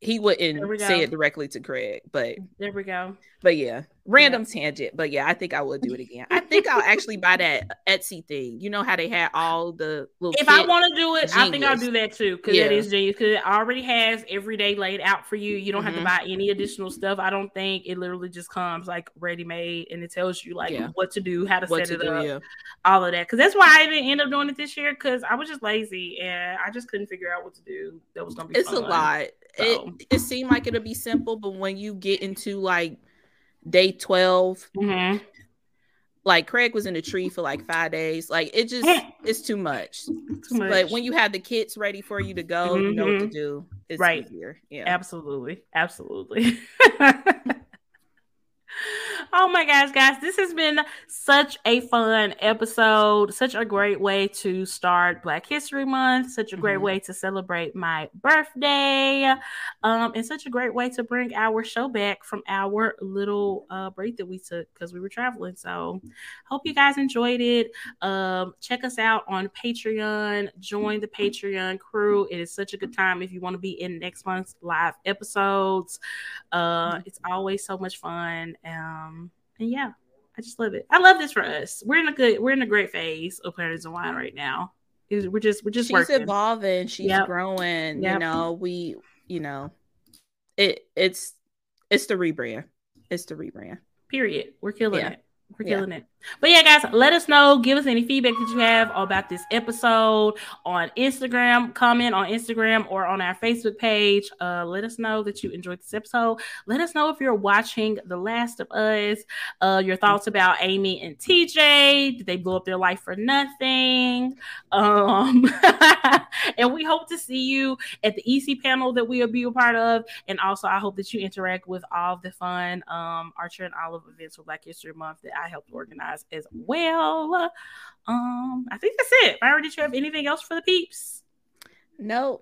He wouldn't say it directly to Craig, but there we go. But yeah, random tangent. But yeah, I think I will do it again. I think I'll actually buy that Etsy thing. You know how they had all the little. If I want to do it, I think I'll do that too because it is genius. Because it already has every day laid out for you. You don't have to buy any additional stuff. I don't think it literally just comes like ready made and it tells you like what to do, how to set it up, all of that. Because that's why I didn't end up doing it this year because I was just lazy and I just couldn't figure out what to do. That was gonna be. It's fun. A lot. So. It seemed like it'll be simple, but when you get into like. Day 12, like Craig was in the tree for like 5 days. Like it just, it's too much. But when you have the kits ready for you to go, you know what to do. It's easier. Yeah, absolutely. Oh my gosh, guys, this has been such a fun episode, such a great way to start Black History Month, such a great way to celebrate my birthday, and such a great way to bring our show back from our little break that we took because we were traveling. So hope you guys enjoyed it. Check us out on Patreon. Join the Patreon crew. It is such a good time if you want to be in next month's live episodes. It's always so much fun. And yeah, I just love it. I love this for us. We're in a great phase of Clarence and Wine right now. We're just she's working. Evolving. She's growing. Yep. You know, it's the rebrand. It's the rebrand. Period. We're killing it. We're killing it. But yeah, guys, let us know. Give us any feedback that you have about this episode on Instagram. Comment on Instagram or on our Facebook page. Let us know that you enjoyed this episode. Let us know if you're watching The Last of Us. Your thoughts about Amy and TJ. Did they blow up their life for nothing? And we hope to see you at the EC panel that we'll be a part of. And also, I hope that you interact with all the fun Archer and Olive events for Black History Month that I helped organize as well. I think that's it. Myra, did you have anything else for the peeps? No.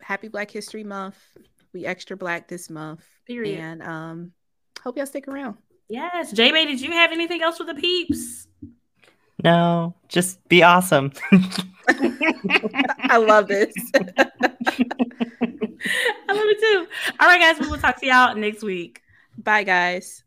Happy Black History Month. We extra black this month. Period. And hope y'all stick around. Yes. J-May, did you have anything else for the peeps? No, just be awesome. I love this. I love it too. All right, guys, we will talk to y'all next week. Bye, guys.